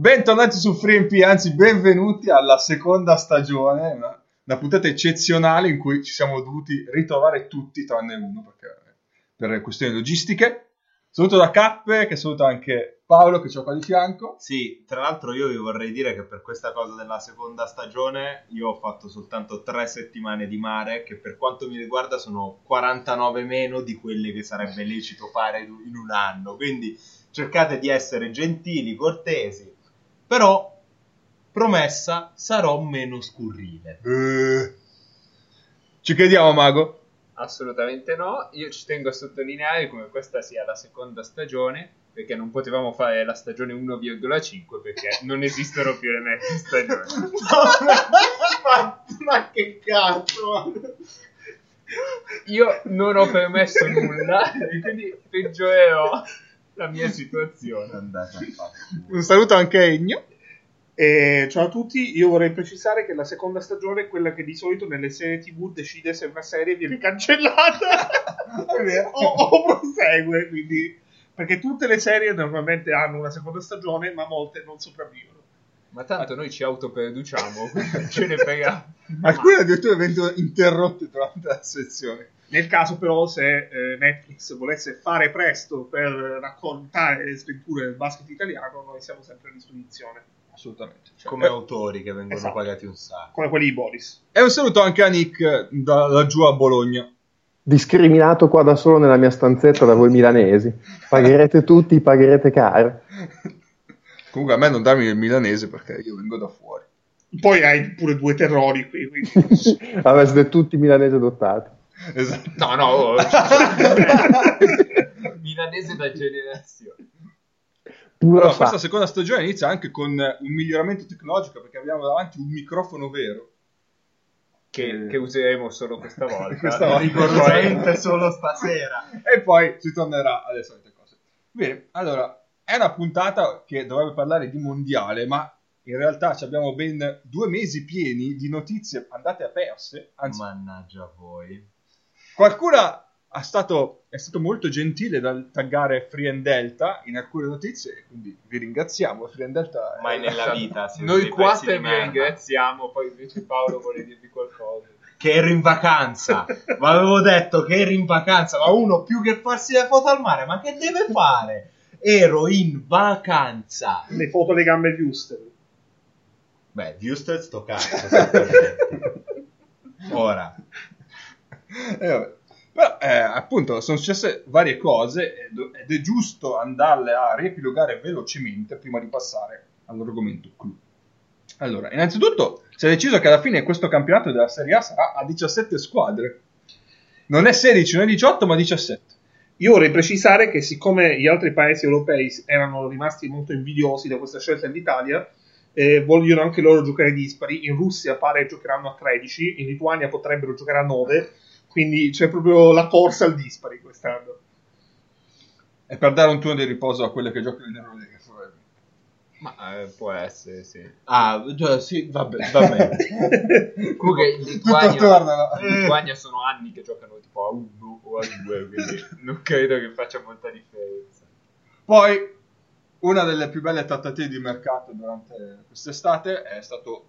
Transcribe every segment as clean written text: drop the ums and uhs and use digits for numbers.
Bentornati su FreeMP, anzi benvenuti alla seconda stagione, una puntata eccezionale in cui ci siamo dovuti ritrovare tutti tranne uno per questioni logistiche. Saluto da Cappe, che saluta anche Paolo che c'ho qua di fianco. Sì, tra l'altro io vi vorrei dire che per questa cosa della seconda stagione io ho fatto soltanto 3 settimane di mare, che per quanto mi riguarda sono 49 meno di quelle che sarebbe lecito fare in un anno, quindi cercate di essere gentili, cortesi. Però, promessa, sarò meno scurrile. Ci crediamo, Mago? Assolutamente no. Io ci tengo a sottolineare come questa sia la seconda stagione, perché non potevamo fare la stagione 1,5 perché non esistono più le mezze stagioni. ma che cazzo! Io non ho permesso nulla, quindi peggiorerò la mia situazione. Andata a fare. Un saluto anche a Egno. Ciao a tutti, io vorrei precisare che la seconda stagione è quella che di solito nelle serie TV decide se una serie viene cancellata o prosegue, quindi, perché tutte le serie normalmente hanno una seconda stagione ma molte non sopravvivono. Ma tanto noi ci autoproduciamo, ce ne preghiamo. Alcune addirittura vengono interrotte durante la sezione. Nel caso però, se Netflix volesse fare presto per raccontare le scritture del basket italiano, noi siamo sempre a disposizione. Assolutamente. Cioè, come autori che vengono pagati un sacco. Come quelli di Boris. E un saluto anche a Nick da laggiù a Bologna. Discriminato qua da solo nella mia stanzetta da voi milanesi. Pagherete tutti, pagherete caro. Comunque a me non dammi il milanese perché io vengo da fuori. Poi hai pure 2 terrori qui. Quindi... Vabbè, siete tutti milanesi adottati. Esatto. No, milanese da generazione. Allora, questa seconda stagione inizia anche con un miglioramento tecnologico, perché abbiamo davanti un microfono vero che useremo solo questa volta. Ricorrente solo stasera. E poi si tornerà alle solite cose. Bene, allora è una puntata che dovrebbe parlare di mondiale, ma in realtà abbiamo ben 2 mesi pieni di notizie andate a perse. Anzi, mannaggia a voi. Qualcuna è stato molto gentile dal taggare Free and Delta in alcune notizie, quindi vi ringraziamo. Free and Delta mai nella vita. Se noi quattro vi ringraziamo, poi invece Paolo vuole dirvi qualcosa. Che ero in vacanza, ma avevo detto che ero in vacanza, ma uno più che farsi la foto al mare, ma che deve fare? Ero in vacanza. Le foto alle gambe di Uster. Beh, di Uster sto cazzo. Ora. Vabbè. Però appunto sono successe varie cose ed è giusto andarle a riepilogare velocemente prima di passare all'argomento clou. Allora, innanzitutto si è deciso che alla fine questo campionato della Serie A sarà a 17 squadre. Non è 16, non è 18, ma 17. Io vorrei precisare che siccome gli altri paesi europei erano rimasti molto invidiosi da questa scelta dell'Italia, vogliono anche loro giocare dispari. In Russia pare giocheranno a 13, in Lituania potrebbero giocare a 9, quindi c'è proprio la corsa al dispari quest'anno. È per dare un turno di riposo a quelle che giocano in Nerolega, probabilmente. Ma può essere, sì. Ah, sì, va bene. Comunque in Lituania sono anni che giocano tipo a 1 o a 2, quindi non credo che faccia molta differenza. Poi, una delle più belle trattative di mercato durante quest'estate è stato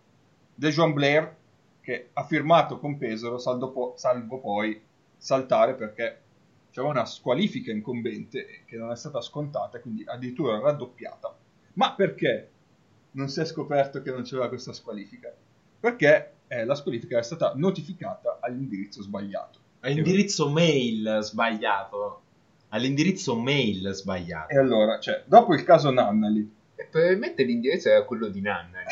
De Jong Blair, che ha firmato con Pesaro, salvo poi saltare perché c'era una squalifica incombente che non è stata scontata, quindi addirittura raddoppiata. Ma perché non si è scoperto che non c'era questa squalifica? Perché la squalifica era stata notificata all'indirizzo sbagliato. All'indirizzo mail sbagliato. E allora, cioè, dopo il caso Nannali, probabilmente l'indirizzo era quello di Nannali.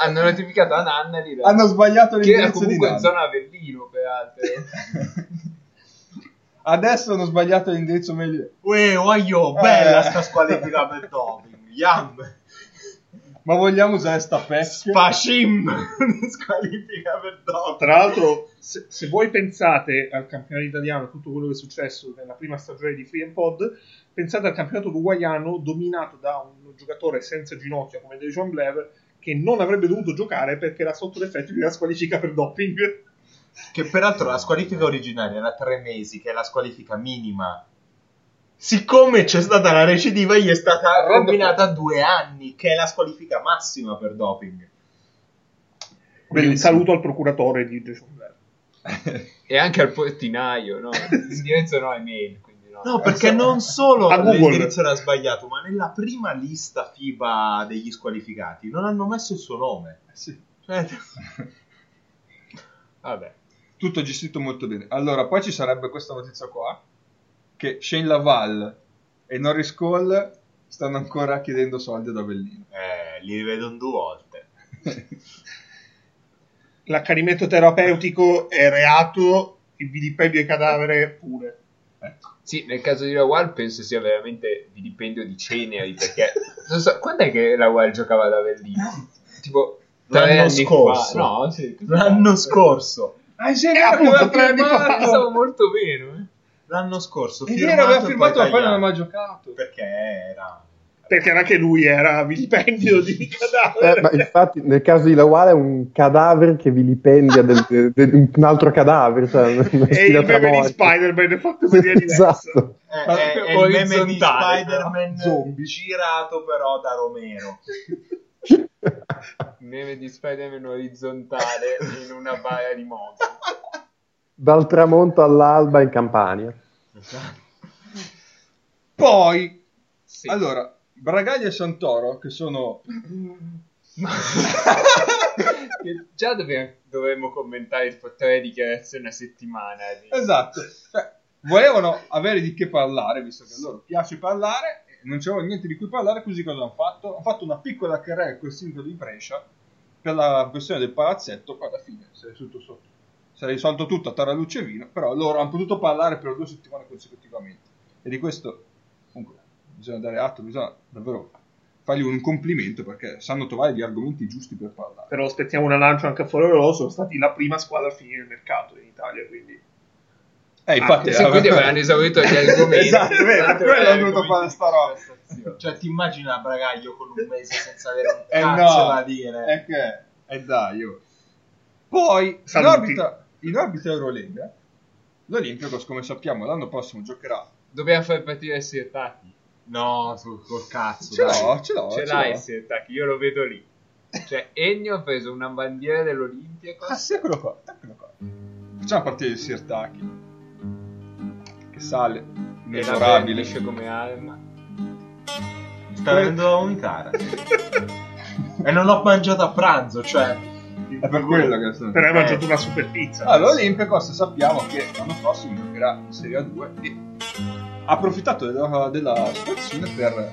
Hanno notificato a Nannali. Hanno sbagliato l'indirizzo di Nannali. Che era comunque in zona Avellino, peraltro. Adesso hanno sbagliato l'indirizzo meglio. Uè, oio, bella sta squalifica per doping. Yam. Ma vogliamo usare sta pesca? Spashim. Squalifica per doping. Tra l'altro, se voi pensate al campionato italiano, tutto quello che è successo nella prima stagione di Free and Pod, pensate al campionato uruguaiano dominato da un giocatore senza ginocchia come De Jong Blair, che non avrebbe dovuto giocare perché era sotto l'effetto di una squalifica per doping. Che peraltro la squalifica originaria era 3 mesi, che è la squalifica minima siccome c'è stata la recidiva, gli è stata rovinata 2 anni, che è la squalifica massima per doping. Quindi, saluto al procuratore di De Jong Blair e anche al portinaio, no? L'indirizzo no, email. No, perché non solo l'indirizzo era sbagliato, ma nella prima lista FIBA degli squalificati non hanno messo il suo nome. Sì. Cioè... Vabbè. Tutto gestito molto bene. Allora, poi ci sarebbe questa notizia qua, che Shane Laval e Norris Cole stanno ancora chiedendo soldi ad Avellino. Li vedono 2 volte. L'accanimento terapeutico è reato, il vilipendio e cadavere pure. Sì, nel caso di Lawal penso sia veramente vilipendio di Ceneri, perché non so, quando è che Lawal giocava ad Avellino? Tipo l'anno scorso. No, sì, l'anno scorso. Ah, sì, appunto, 3 anni fa. Stavo molto bene. L'anno scorso firmato, aveva firmato, poi non ha mai giocato perché era anche lui era vilipendio di cadavere. Ma infatti nel caso di Lawal è un cadavere che vilipendia un altro cadavere, cioè, e il meme di Spider-Man è fatto per esatto. È il meme di Spider-Man zombie girato però da Romero. Il meme di Spider-Man orizzontale in una baia di moto dal tramonto all'alba in Campania. Esatto. Poi sì. Allora, Bragaglia e Santoro, che sono... che già dovremmo commentare il fattore di dichiarazione a settimana. Esatto. Cioè, volevano avere di che parlare, visto che a loro piace parlare, non c'era niente di cui parlare, così cosa hanno fatto? Hanno fatto una piccola querela col sindaco di Brescia per la questione del palazzetto, poi alla fine si è tutto sotto. Si è risolto tutto a tara luce e vino, però loro hanno potuto parlare per 2 settimane consecutivamente. E di questo... comunque, bisogna dare atto, bisogna davvero fargli un complimento, perché sanno trovare gli argomenti giusti per parlare. Però spezziamo una lancia anche a Forlorò, sono stati la prima squadra a finire il mercato in Italia, quindi... infatti... sì, quindi avevano esaurito gli argomenti. Esatto, per quello hanno dovuto fare sta roba. Cioè, ti immagini a Bragaglio con un mese senza avere un cazzo da dire. Dai, io... Poi, in orbita Eurolega, l'Olympicos, come sappiamo, l'anno prossimo giocherà... Dobbiamo far partire Sirtaki. No, col cazzo. Ce l'hai Sirtaki, io lo vedo lì. Cioè, Ennio ha preso una bandiera dell'Olimpico. Ah sì, eccolo qua. Facciamo partire Sirtaki, che sale inesorabile come arma. Sta venendo da vomitare. E non ho mangiato a pranzo, cioè. È per quello che sono. Però hai mangiato una super pizza. Allora, l'Olimpico, sappiamo che l'anno prossimo giocherà in Serie A2 e ha approfittato della situazione per...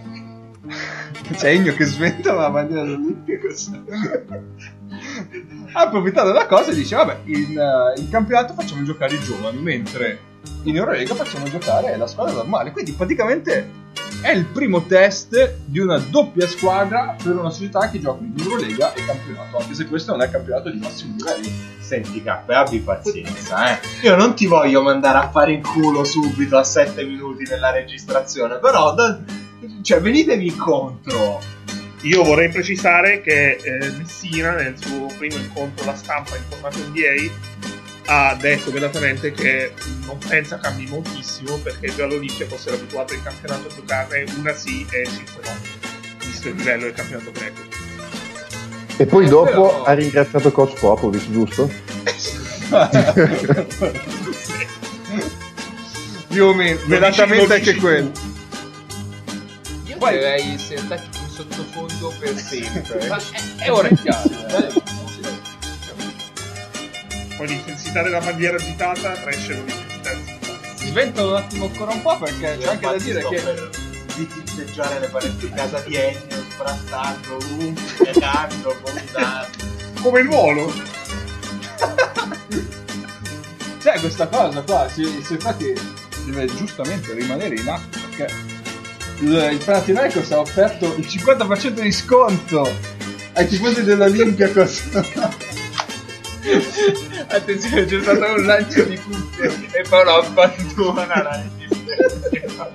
C'è Ennio che sventola la bandiera dell'Olympicos. Ha approfittato della cosa e dice, vabbè, in campionato facciamo giocare i giovani, mentre in Eurolega facciamo giocare la squadra normale. Quindi praticamente è il primo test di una doppia squadra per una società che gioca in Eurolega e campionato, anche se questo non è campionato di massimo livello. Senti, Cappa, abbi pazienza, Io non ti voglio mandare a fare in culo subito a 7 minuti nella registrazione, però cioè, venitevi incontro. Io vorrei precisare che Messina, nel suo primo incontro alla stampa in formato NBA, ha detto velatamente che non pensa cambi moltissimo, perché già l'Olimpia fosse abituato in campionato a giocare una sì e 5 no, visto il livello del campionato greco. E poi dopo però... ha ringraziato coach Popovic, giusto? Più o meno, velatamente anche quello. Io direi se attacchi in sottofondo per sempre. Ma è orecchiato. Poi l'intensità della bandiera agitata cresce l'intensità. Sventolo un attimo ancora un po', perché c'è anche da dire che di tinteggiare le pareti di casa di Ennio, sbrattando, piegando, vomitando. Come il volo! C'è questa cosa qua, se fate deve giustamente rimanere in acqua, perché il Panathinaikos ha offerto il 50% di sconto ai tifosi dell'Olympiakos. Attenzione, c'è stato un lancio di cuffie e Paolo abbandona la resistenza.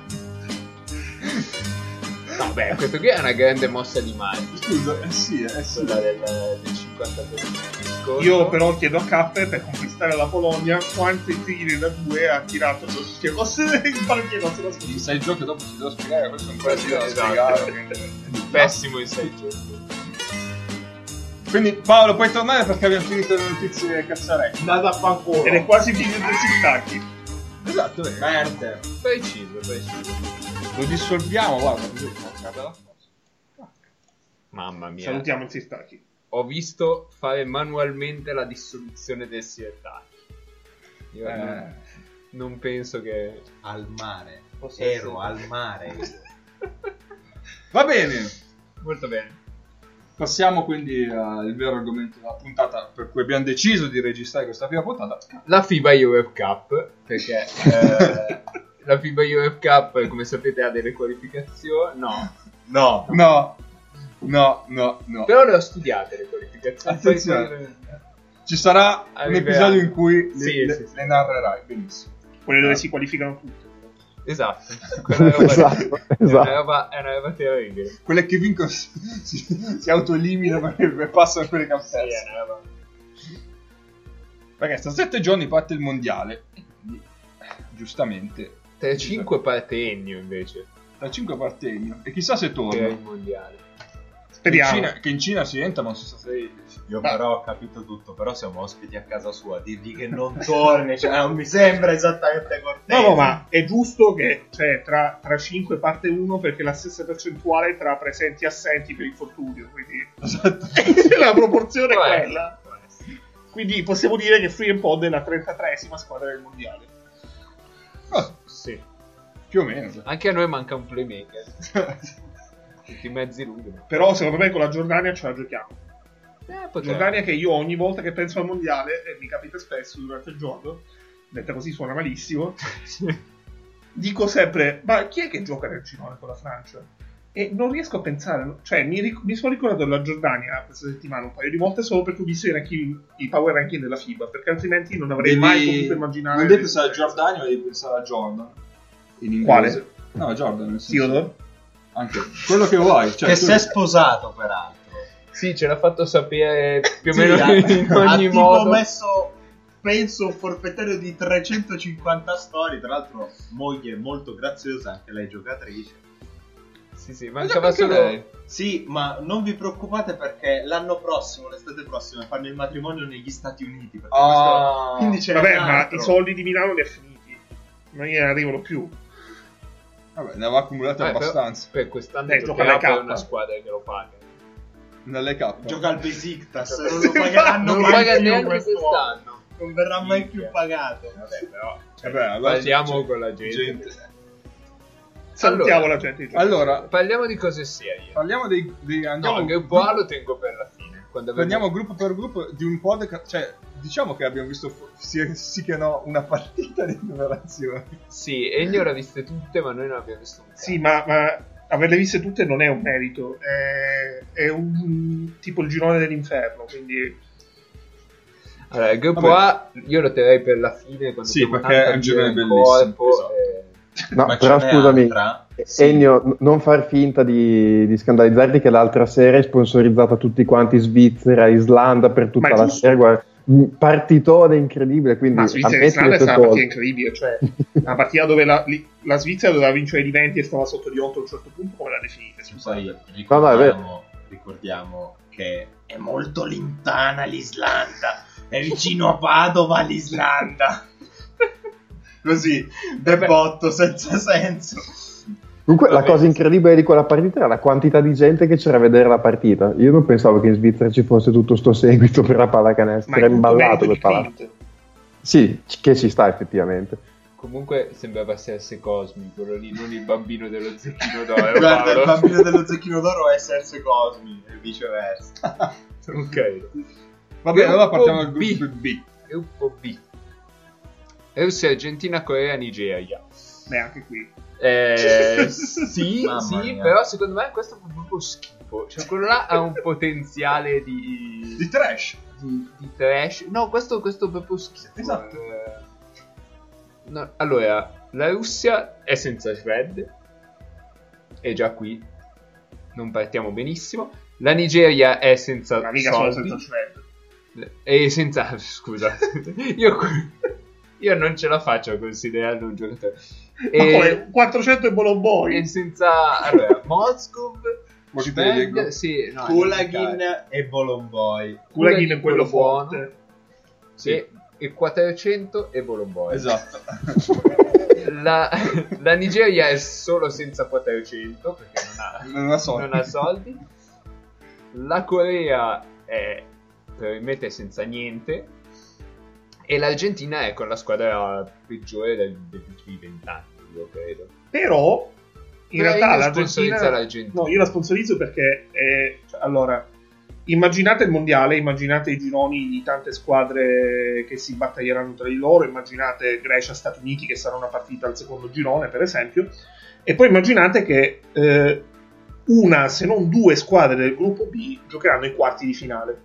No, beh, questo qui è una grande mossa di Maggi. Scusa, sì. Quella del 53. Io però chiedo a K per conquistare la Polonia quanti tiri da 2 ha tirato che fosse il partito sulla scuola. Il 6 giochi dopo si devo spiegare, questo ancora si deve spiegare. È pessimo il 6 giochi. Quindi Paolo puoi tornare perché abbiamo finito le notizie del cacciarecchio. Nada fanculo. Ed è quasi finito il Sirtaki. Esatto, vero. Merda. Preciso. Lo dissolviamo, guarda. Mamma mia. Salutiamo il Sirtaki. Ho visto fare manualmente la dissoluzione del Sirtaki. Io non penso che... Al mare. Ero al mare. Va bene. Molto bene. Passiamo quindi al vero argomento della puntata per cui abbiamo deciso di registrare questa prima puntata. La FIBA UF Cup, perché la FIBA UF Cup, come sapete, ha delle qualificazioni. No. Però le ho studiate le qualificazioni. Attenzione. Ci sarà un episodio in cui le narrerai, benissimo. Quelle dove si qualificano tutte. Esatto, è una roba terribile. Quelle che vincono si autoelimina perché passano quelle campane. Ragazzi, tra 7 giorni parte il mondiale. Giustamente. Tra 5 parte Ennio invece. Tra 5 parte Ennio. E chissà se torna. Il mondiale. Speriamo. Che in Cina si entra, ma non si sa se. Io però ho capito tutto, però siamo ospiti a casa sua, dirgli che non torni, cioè non mi sembra esattamente corretto. No, ma è giusto che tra 5 parte 1 perché la stessa percentuale tra presenti e assenti per infortunio, quindi la proporzione è quella. Quindi possiamo dire che Free and Pod è la 33esima squadra del mondiale. Oh, sì. Più o meno. Anche a noi manca un playmaker. Tutti mezzi lunghi. Però secondo me con la Giordania ce la giochiamo. Giordania che io ogni volta che penso al mondiale, e mi capita spesso durante il giorno, detta così suona malissimo, dico sempre, ma chi è che gioca nel girone con la Francia? E non riesco a pensare, cioè mi sono ricordato della Giordania questa settimana un paio di volte solo perché ho visto i power ranking della FIBA, perché altrimenti non avrei mai potuto immaginare. Non devi pensare a Giordania, ma devi pensare a Jordan. In inglese. Quale? No, Jordan. Theodore? Anche quello che vuoi. Cioè, che si è sposato peraltro. Sì, ce l'ha fatto sapere più o meno in ogni modo. Tipo messo, penso, un forfettario di 350 storie. Tra l'altro, moglie molto graziosa, anche lei giocatrice. Sì, mancava solo lei. Sì, ma non vi preoccupate perché l'estate prossima, fanno il matrimonio negli Stati Uniti. Vabbè, ma i soldi di Milano li ha finiti. Non ne arrivano più. Vabbè, ne aveva accumulate abbastanza. Per quest'anno giocherà per una squadra che lo paga. Nell'K. Gioca al Besiktas, non lo pagheranno, non paga neanche quest'anno. Non verrà mai più pagato. Vabbè, però parliamo con la gente. Salutiamo la gente. Allora, parliamo di cose serie. Parliamo andiamo che qua lo tengo per la fine. Andiamo gruppo per gruppo di un podcast, cioè diciamo che abbiamo visto sì che no una partita di numerazioni. Sì, Ennio le ha viste tutte, ma noi non abbiamo visto un. Sì, ma averle viste tutte non è un merito, è un tipo il girone dell'inferno, quindi... Allora, il gruppo A io lo terrei per la fine. Sì, perché è un girone bellissimo. Corpo, esatto. No, però scusami, Ennio, non far finta di scandalizzarti che l'altra sera è sponsorizzata tutti quanti, Svizzera, Islanda, per tutta la sera, guarda. Partitone incredibile, quindi. Ma Svizzera e Islanda è stata una partita incredibile, cioè una partita dove la Svizzera doveva vincere di 20 e stava sotto di 8 a un certo punto. Come la definite? Poi ricordiamo che è molto lontana l'Islanda, è vicino a Padova l'Islanda. Così debotto senza senso. Comunque la cosa incredibile di quella partita era la quantità di gente che c'era a vedere la partita. Io non pensavo che in Svizzera ci fosse tutto sto seguito per la pallacanestro. Era imballato per pallacanestro. Sì, che ci sta effettivamente. Comunque sembrava Serse Cosmi, quello lì, non il bambino dello Zecchino d'Oro. Guarda, il bambino dello Zecchino d'Oro è Serse Cosmi e viceversa. Ok. Va bene, allora partiamo al gruppo B. Gruppo B. Russia, Argentina, Corea, Nigeria. Beh, anche qui. Sì, però secondo me questo fa proprio schifo. Cioè, quello là ha un potenziale di trash. Di trash. No, questo è proprio schifo. Esatto. No, allora, la Russia è senza Fred. E già qui non partiamo benissimo. La Nigeria è senza soldi. E senza... scusa. Io non ce la faccio a considerarlo un giocatore. E... 400 e Boloboi. E senza... Allora, Moscov... Spend, sì, no, Kulagin e Bolomboy. Kulagin è quello forte, sì. E 400 e Bolomboy. Esatto. La Nigeria è solo senza 400 perché non ha soldi. La Corea è probabilmente senza niente. E l'Argentina è con la squadra peggiore degli ultimi 20 anni, io credo. Però... in realtà l'Argentina, no, io la sponsorizzo perché cioè, allora immaginate il mondiale, immaginate i gironi di tante squadre che si battaglieranno tra di loro, immaginate Grecia, Stati Uniti, che sarà una partita al secondo girone per esempio, e poi immaginate che una se non due squadre del gruppo B giocheranno i quarti di finale.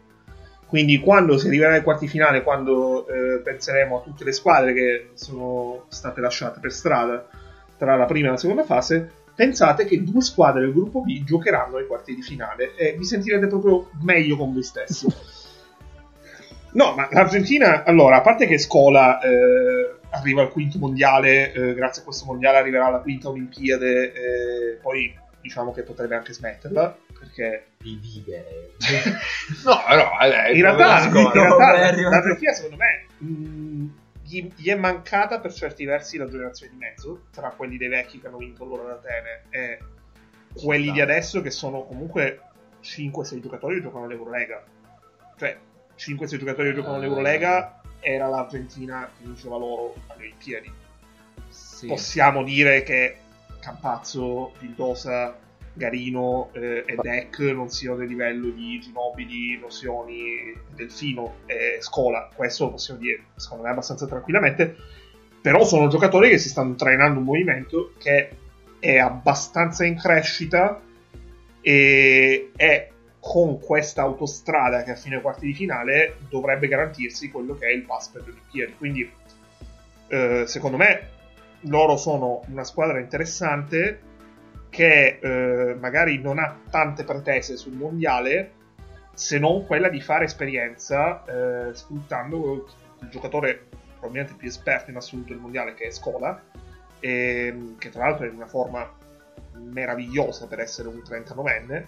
Quindi quando si arriverà ai quarti finale, quando penseremo a tutte le squadre che sono state lasciate per strada tra la prima e la seconda fase, pensate che due squadre del gruppo B giocheranno ai quarti di finale e vi sentirete proprio meglio con voi stessi. No, ma l'Argentina, allora, a parte che Scola arriva al quinto mondiale, grazie a questo mondiale arriverà alla quinta Olimpiade, poi diciamo che potrebbe anche smetterla perché vivere. In realtà l'Argentina secondo me gli è mancata per certi versi la generazione di mezzo, tra quelli dei vecchi che hanno vinto loro ad Atene e quelli di adesso, che sono comunque 5-6 giocatori che giocano all'Eurolega. Cioè 5-6 giocatori che giocano all'Eurolega era l'Argentina che vinceva loro alle Olimpiadi. Sì. Possiamo dire che Campazzo, Vildosa, Garino e Dec non siano del livello di Ginobili, Nozioni, Delfino e Scola. Questo lo possiamo dire secondo me abbastanza tranquillamente, però sono giocatori che si stanno trainando un movimento che è abbastanza in crescita e è con questa autostrada che a fine quarti di finale dovrebbe garantirsi quello che è il pass per le Olimpiadi. Quindi secondo me loro sono una squadra interessante che magari non ha tante pretese sul mondiale, se non quella di fare esperienza sfruttando il giocatore probabilmente più esperto in assoluto del mondiale, che è Scola, che tra l'altro è in una forma meravigliosa per essere un 39enne.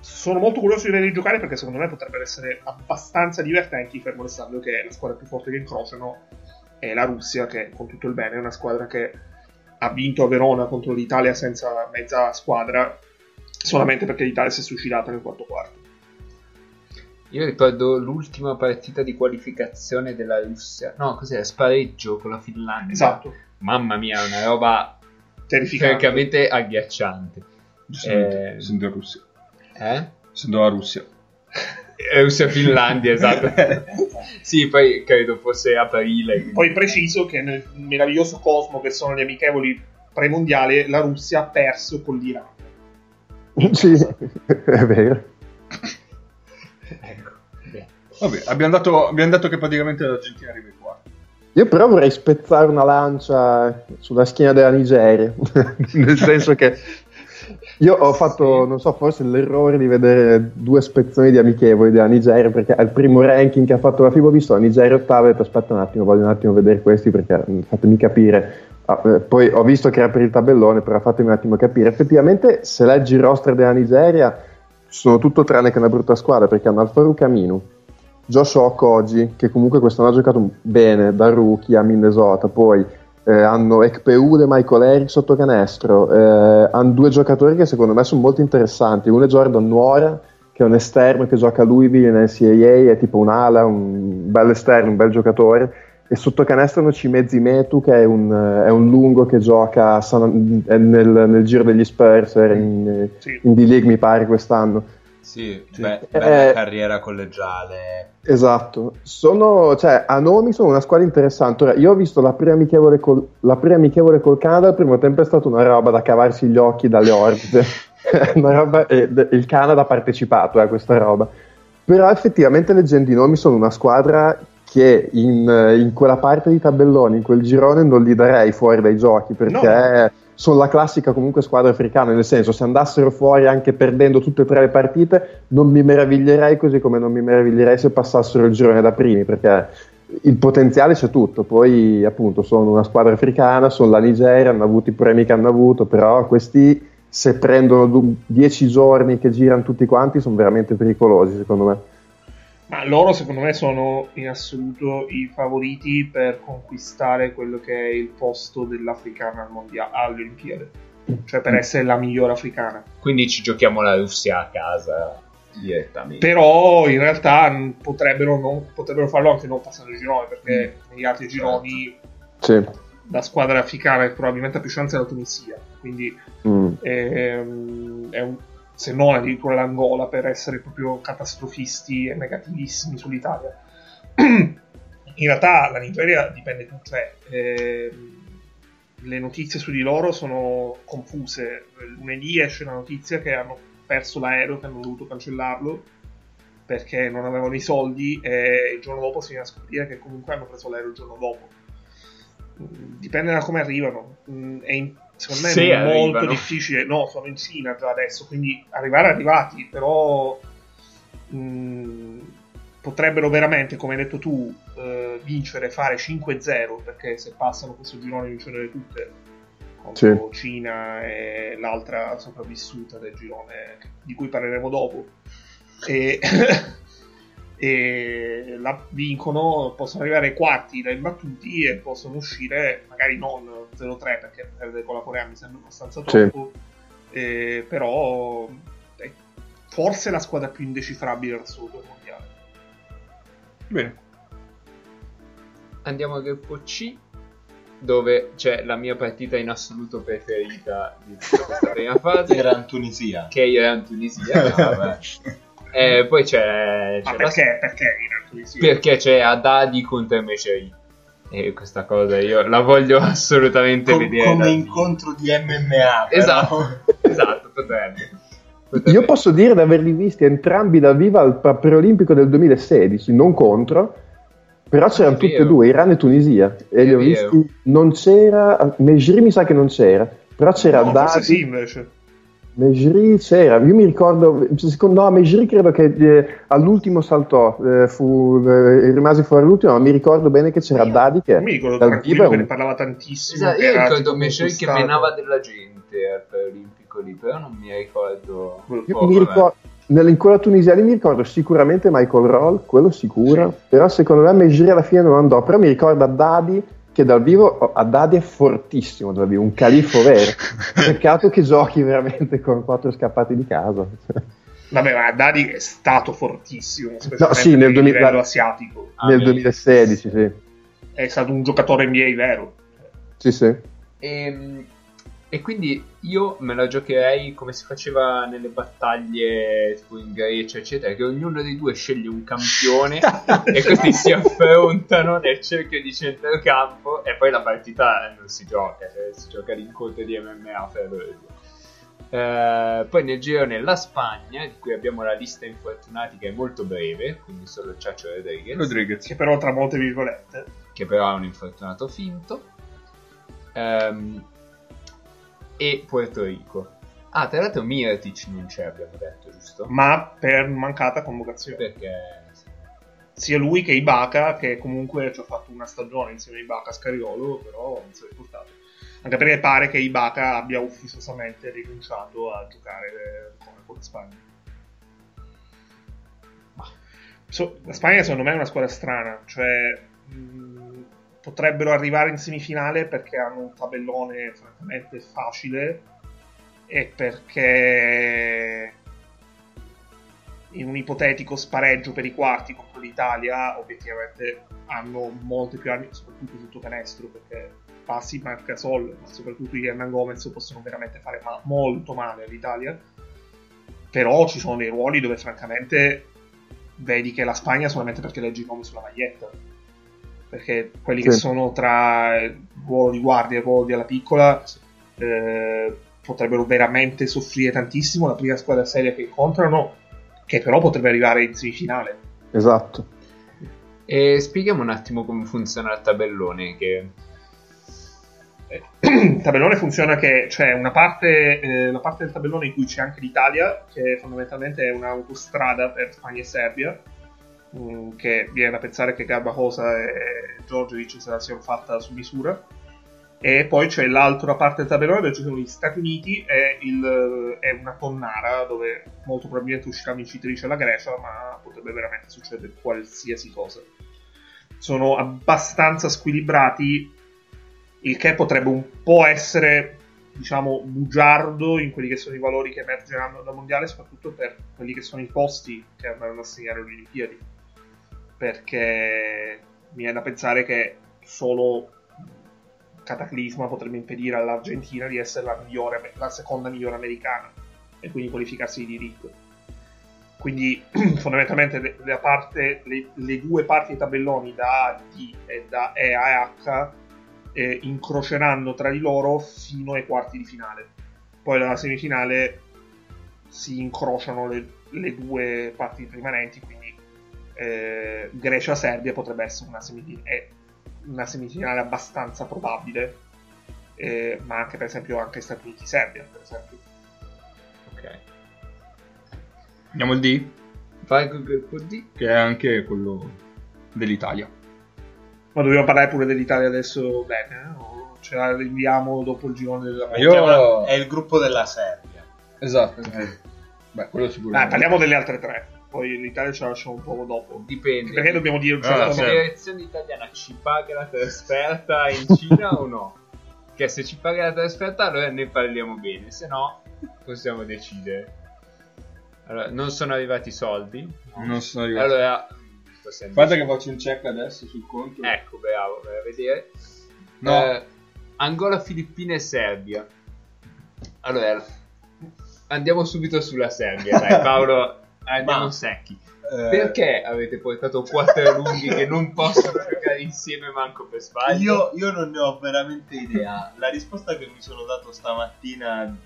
Sono molto curioso di vedere giocare perché secondo me potrebbero essere abbastanza divertenti, fermo restando che la squadra più forte che incrociano è la Russia, che con tutto il bene è una squadra che ha vinto a Verona contro l'Italia senza mezza squadra, solamente perché l'Italia si è suicidata nel quarto quarto. Io ricordo l'ultima partita di qualificazione della Russia. No, cos'era? Spareggio con la Finlandia. Esatto. Mamma mia, una roba terrificante, francamente agghiacciante. Sento la Russia. Sento la Russia. Russia-Finlandia, esatto. Sì, poi credo fosse aprile. Poi preciso che nel meraviglioso cosmo che sono gli amichevoli premondiali, la Russia ha perso con l'Iran. Sì, è vero. Ecco. Vabbè, abbiamo dato che praticamente l'Argentina arriva qua. Io però vorrei spezzare una lancia sulla schiena della Nigeria, nel senso che io ho fatto, non so, forse l'errore di vedere due spezzoni di amichevoli della Nigeria, perché al primo ranking che ha fatto la FIBA ho visto la Nigeria ottava e ho detto aspetta un attimo, voglio un attimo vedere questi perché fatemi capire. Poi ho visto che era per il tabellone, però fatemi un attimo capire. Effettivamente se leggi il roster della Nigeria sono tutto tranne che una brutta squadra, perché hanno Alfaru Kaminu, Joshua Okoji, che comunque quest'anno ha giocato bene da rookie a Minnesota, poi hanno Ekpeud e Michael Eric sotto canestro, hanno due giocatori che secondo me sono molto interessanti. Uno è Jordan Nwora, che è un esterno che gioca a Louisville in NCAA, è tipo un'ala, un bel esterno, un bel giocatore, e sotto canestro hanno Chimezi Metu, che è un lungo che gioca nel giro degli Spurs, in D-League mi pare quest'anno. Sì, beh, bella carriera collegiale. Esatto, a nomi sono una squadra interessante. Ora, io ho visto la prima amichevole col Canada, al primo tempo è stata una roba da cavarsi gli occhi dalle orbite. Una roba, il Canada ha partecipato a questa roba. Però effettivamente leggendo i nomi sono una squadra che in quella parte di tabelloni, in quel girone non li darei fuori dai giochi, perché... No. sono la classica comunque squadra africana, nel senso, se andassero fuori anche perdendo tutte e tre le partite non mi meraviglierei, così come non mi meraviglierei se passassero il girone da primi, perché il potenziale c'è tutto. Poi appunto sono una squadra africana, sono la Nigeria, hanno avuto i premi che hanno avuto, però questi, se prendono 10 giorni che girano tutti quanti, sono veramente pericolosi secondo me. Ma loro secondo me sono in assoluto i favoriti per conquistare quello che è il posto dell'africana alle Olimpiadi, cioè per essere la migliore africana. Quindi ci giochiamo la Russia a casa direttamente. Però in realtà potrebbero farlo anche non passando il girone, perché negli altri gironi la squadra africana che probabilmente ha più chance è la Tunisia, quindi è un, se non addirittura l'Angola, per essere proprio catastrofisti e negativissimi sull'Italia. In realtà la Nigeria dipende, cioè le notizie su di loro sono confuse. Lunedì esce la notizia che hanno perso l'aereo, che hanno dovuto cancellarlo perché non avevano i soldi, e il giorno dopo si viene a scoprire che comunque hanno preso l'aereo il giorno dopo. Dipende da come arrivano. Secondo me è molto difficile. No, sono in Cina già adesso, quindi arrivati, però potrebbero veramente, come hai detto tu, vincere, fare 5-0, perché se passano questo girone vincono tutte contro Cina e l'altra sopravvissuta del girone, di cui parleremo dopo, e la vincono, possono arrivare ai quarti da imbattuti e possono uscire magari non 0-3, perché perdere con la Corea mi sembra abbastanza troppo, però forse è la squadra più indecifrabile al sud mondiale. Bene, andiamo al gruppo C, dove c'è la mia partita in assoluto preferita di tutta questa prima fase, che era in Tunisia. Vabbè. Poi c'è perché c'è Haddadi contro Mejri, e questa cosa io la voglio assolutamente vedere come incontro di MMA, però. esatto potrebbe. Io posso dire di averli visti entrambi da viva al preolimpico del 2016, non contro, però c'erano tutti e due, Iran e Tunisia, e li ho visti. Non c'era Mejri, mi sa che non c'era, però c'era Haddadi. Sì, invece Mejri c'era, io mi ricordo, Mejri credo che all'ultimo saltò, rimase fuori all'ultimo, ma mi ricordo bene che c'era Haddadi che mi ricordo tranquillo, che ne parlava tantissimo. Esatto, io ricordo Mejri che menava della gente al preolimpico lì, però non mi ricordo. In quella tunisiana mi ricordo sicuramente Michael Roll, quello sicuro, però secondo me Mejri alla fine non andò, però mi ricordo Haddadi che dal vivo, Haddadi è fortissimo dal vivo, un califo vero. Peccato che giochi veramente con 4 scappati di casa. Vabbè, ma Haddadi è stato fortissimo, specialmente nel livello asiatico. Nel 2016, sì. È stato un giocatore NBA vero. Sì. E quindi io me la giocherei come si faceva nelle battaglie tipo in Grecia, eccetera, che ognuno dei due sceglie un campione e questi si affrontano nel cerchio di centrocampo, e poi la partita non si gioca, cioè si gioca l'incontro di MMA fra loro due. Poi nel girone la Spagna, di cui abbiamo la lista infortunati che è molto breve, quindi solo Chacho Rodriguez, che però tra molte virgolette, che però è un infortunato finto, e Puerto Rico. Tra l'altro Mirtic non c'è, abbiamo detto, giusto? Ma per mancata convocazione. Perché? Sia lui che Ibaka, che comunque ci ha fatto una stagione insieme a Ibaka, Scariolo, però non si è riportato. Anche perché pare che Ibaka abbia ufficiosamente rinunciato a giocare con la Spagna. La Spagna secondo me è una squadra strana, cioè potrebbero arrivare in semifinale perché hanno un tabellone francamente facile e perché in un ipotetico spareggio per i quarti contro l'Italia obiettivamente hanno molte più armi, soprattutto tutto canestro, perché passi manca Sol, ma soprattutto i Hernan Gomez possono veramente fare molto male all'Italia. Però ci sono dei ruoli dove francamente vedi che la Spagna solamente perché leggi i nomi sulla maglietta, perché quelli che sono tra il ruolo di guardia e il ruolo di alla piccola potrebbero veramente soffrire tantissimo. La prima squadra seria che incontrano, che però potrebbe arrivare in semifinale. Esatto. E spieghiamo un attimo come funziona il tabellone, che tabellone funziona che c'è una parte del tabellone in cui c'è anche l'Italia, che fondamentalmente è un'autostrada per Spagna e Serbia, che viene da pensare che Garbajosa e Djordjevic se la siano fatta su misura. E poi c'è l'altra parte del tabellone dove ci sono gli Stati Uniti e è una tonnara dove molto probabilmente uscirà vincitrice la Grecia, ma potrebbe veramente succedere qualsiasi cosa. Sono abbastanza squilibrati, il che potrebbe un po' essere, diciamo, bugiardo in quelli che sono i valori che emergeranno dal mondiale, soprattutto per quelli che sono i posti che andranno a segnare le Olimpiadi, perché mi viene da pensare che solo cataclisma potrebbe impedire all'Argentina di essere la seconda migliore americana e quindi qualificarsi di diritto. Quindi fondamentalmente le due parti dei tabelloni, da A a D e da E a H, incroceranno tra di loro fino ai quarti di finale. Poi dalla semifinale si incrociano le due parti rimanenti, quindi Grecia-Serbia potrebbe essere una semifinale abbastanza probabile, ma anche per esempio anche Stati Uniti-Serbia, per esempio. Ok, andiamo al D. Vai col D, che è anche quello dell'Italia. Ma dobbiamo parlare pure dell'Italia adesso, bene, o ce la rinviamo dopo il girone della Mondiale? È il gruppo della Serbia, esatto. Beh, quello sicuramente. Parliamo delle altre tre, poi l'Italia ce la lasciamo un po' dopo, dipende perché dobbiamo dire la federazione italiana ci paga la trasferta in Cina o no? Che se ci paga la trasferta allora ne parliamo bene, se no possiamo decidere. Allora, non sono arrivati i soldi, no? Non sono arrivati, allora guarda che faccio un check adesso sul conto, ecco, bravo, vai a vedere. No, Angola, Filippine e Serbia. Allora andiamo subito sulla Serbia, dai Paolo. Andiamo secchi. Perché avete portato quattro lunghi che non possono giocare insieme manco per sbaglio? Io non ne ho veramente idea. La risposta che mi sono dato stamattina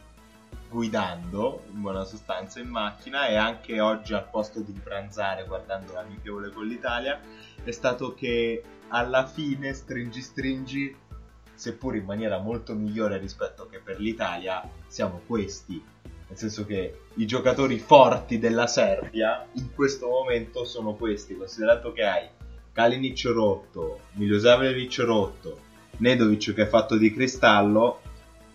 guidando, in buona sostanza in macchina, e anche oggi al posto di pranzare guardando l'amichevole con l'Italia, è stato che alla fine stringi, seppur in maniera molto migliore rispetto che per l'Italia, siamo questi. Nel senso che i giocatori forti della Serbia in questo momento sono questi, considerato che hai Kalinic rotto, Milošević rotto, Nedovic che è fatto di cristallo,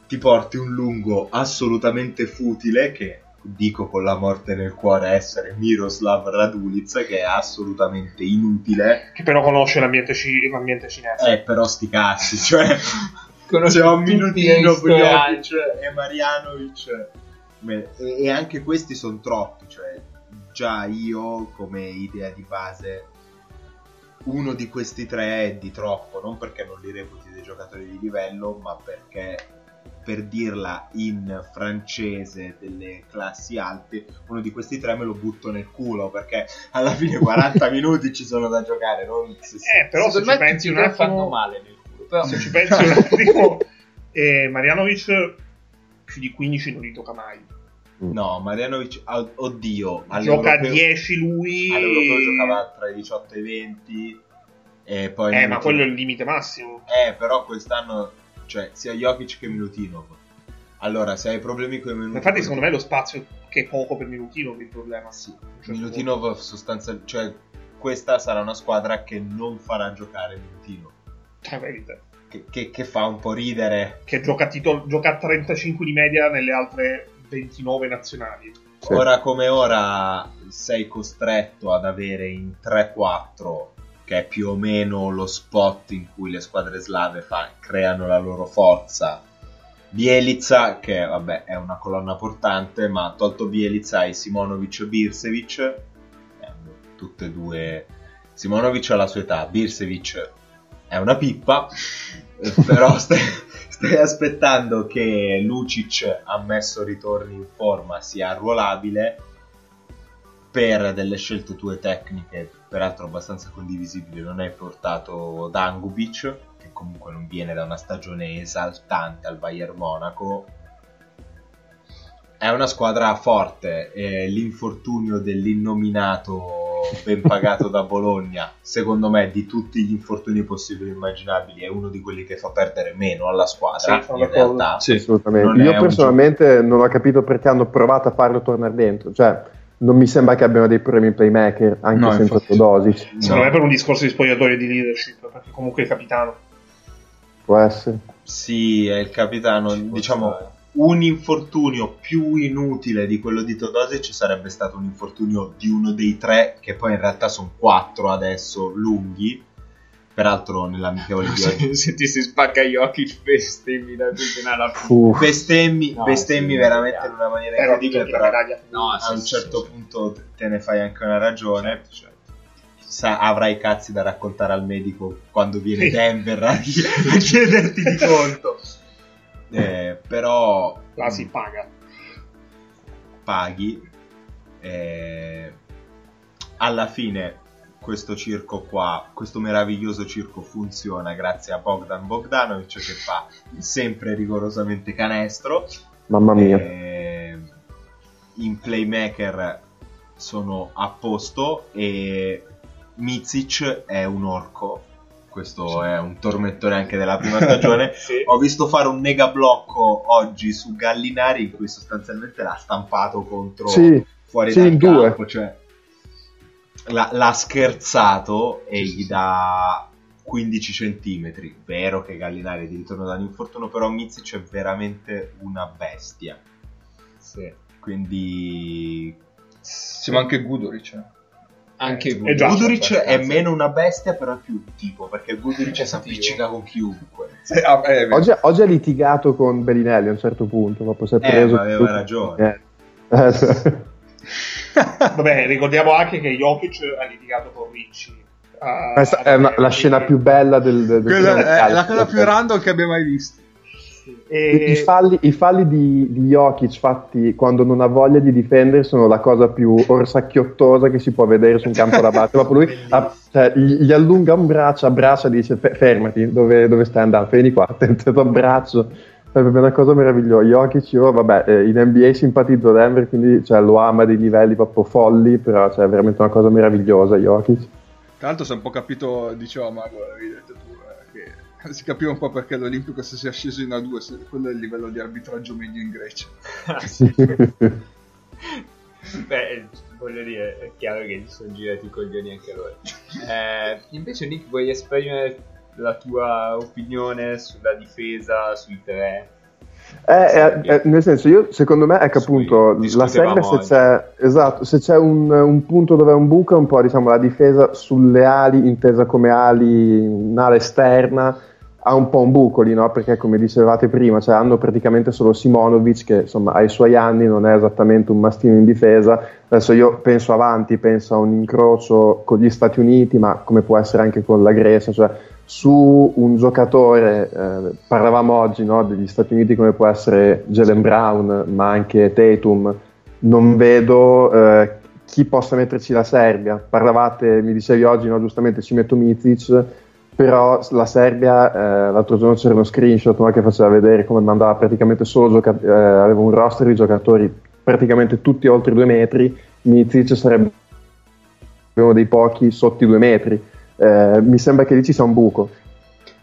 ti porti un lungo assolutamente futile, che dico con la morte nel cuore essere Miroslav Radulic, che è assolutamente inutile, che però conosce l'ambiente cinese. Però sti cazzi, cioè conosce un minutino Puljovic e Marjanovic. E anche questi sono troppi, cioè già io come idea di base uno di questi tre è di troppo, non perché non li reputi dei giocatori di livello, ma perché, per dirla in francese delle classi alte, uno di questi tre me lo butto nel culo, perché alla fine 40 minuti ci sono da giocare, non però se ci pensi un attimo fanno male nel culo, però se ci pensi un attimo Marjanovic più di 15 non li tocca mai. No, Marjanovic, oddio, gioca a 10 lui, all'Europeo giocava tra i 18 e i 20 e poi ma Minutino. Quello è il limite massimo. Però quest'anno, cioè, sia Jokic che Minutino. Allora, se hai problemi con Minutino, infatti secondo me lo spazio che è poco per Minutino è il problema, sì. Cioè, Minutino sostanzialmente, cioè questa sarà una squadra che non farà giocare Minutino. Verità. Che fa un po' ridere, che gioca a 35 di media nelle altre 29 nazionali. Sì. Ora come ora sei costretto ad avere in 3-4, che è più o meno lo spot in cui le squadre slave creano la loro forza, Bielica, che vabbè è una colonna portante, ma tolto Bielica e Simonovic e Birsevic, tutte e due. Simonovic ha la sua età, Birsevic è una pippa, però stai aspettando che Lucic, ammesso ritorni in forma, sia arruolabile per delle scelte tue tecniche, peraltro abbastanza condivisibili. Non hai portato Dangubic, che comunque non viene da una stagione esaltante al Bayern Monaco. È una squadra forte, l'infortunio dell'innominato ben pagato da Bologna, secondo me di tutti gli infortuni possibili e immaginabili è uno di quelli che fa perdere meno alla squadra, sì, in realtà. Sì, assolutamente. Io personalmente non ho capito perché hanno provato a farlo tornare dentro, cioè non mi sembra che abbiano dei problemi playmaker anche senza Todosic. Secondo me per un discorso di spogliatoio e di leadership, perché comunque è il capitano. Può essere. Sì, è il capitano, diciamo stare. Un infortunio più inutile di quello di Todosic sarebbe stato un infortunio di uno dei tre, che poi in realtà sono quattro adesso, lunghi. Peraltro nell'amichevole di oggi se ti si spacca gli occhi bestemmi da tutti alla fine. Bestemmi veramente in una maniera incredibile, però a un certo punto te ne fai anche una ragione. Certo. Avrai i cazzi da raccontare al medico quando viene Denver a chiederti di conto. Però la si paghi alla fine. Questo circo qua, questo meraviglioso circo funziona grazie a Bogdan Bogdanovic, che fa sempre rigorosamente canestro. Mamma mia. In playmaker sono a posto e Micic è un orco. Questo è un tormentone anche della prima stagione. Sì. Ho visto fare un mega blocco oggi su Gallinari in cui sostanzialmente l'ha stampato contro fuori dal campo. Cioè l'ha scherzato e gli dà 15 centimetri. Vero che Gallinari è di ritorno da un infortunio, però Micic è veramente una bestia. Sì. Quindi ma anche Guduric. Guduric è meno una bestia, però è più tipo, perché Guduric si avvicina con chiunque. Oggi ha litigato con Bellinelli a un certo punto, ma poi preso. Ma aveva ragione. Vabbè, ricordiamo anche che Jokic ha litigato con Ricci. Questa è la scena più bella del è la cosa più random che abbia mai visto. I falli di Jokic fatti quando non ha voglia di difendere sono la cosa più orsacchiottosa che si può vedere su un campo da basket. Proprio lui gli allunga un braccio, abbraccia e dice fermati, dove stai andando? Vieni qua, ti abbraccio. È una cosa meravigliosa. Jokic, in NBA simpatizzo Denver, quindi lo ama a dei livelli proprio folli, però è veramente una cosa meravigliosa Jokic. Tra l'altro se ho un po' capito, Mago, avevi detto tu, che si capiva un po' perché l'Olympicos sia sceso in A2, quello è il livello di arbitraggio medio in Grecia. Beh, voglio dire, è chiaro che ti sono girati i coglioni anche loro. Invece Nick, vuoi esprimere la tua opinione sulla difesa, sui tre? Nel senso, io secondo me è che appunto la serie se c'è un punto dove è un buco è un po' la difesa sulle ali, intesa come ali, un'ala esterna, ha un po' un buco lì, no? Perché come dicevate prima, hanno praticamente solo Simonovic che insomma ai suoi anni non è esattamente un mastino in difesa. Adesso io penso avanti, penso a un incrocio con gli Stati Uniti, ma come può essere anche con la Grecia, su un giocatore, parlavamo oggi degli Stati Uniti come può essere Jaylen Brown, ma anche Tatum, non vedo chi possa metterci la Serbia. Mi dicevi oggi, giustamente ci metto Micic, però la Serbia, l'altro giorno c'era uno screenshot che faceva vedere come mandava praticamente solo aveva un roster di giocatori praticamente tutti oltre 2 metri, Micic sarebbe uno dei pochi sotto i 2 metri. Mi sembra che lì ci sia un buco,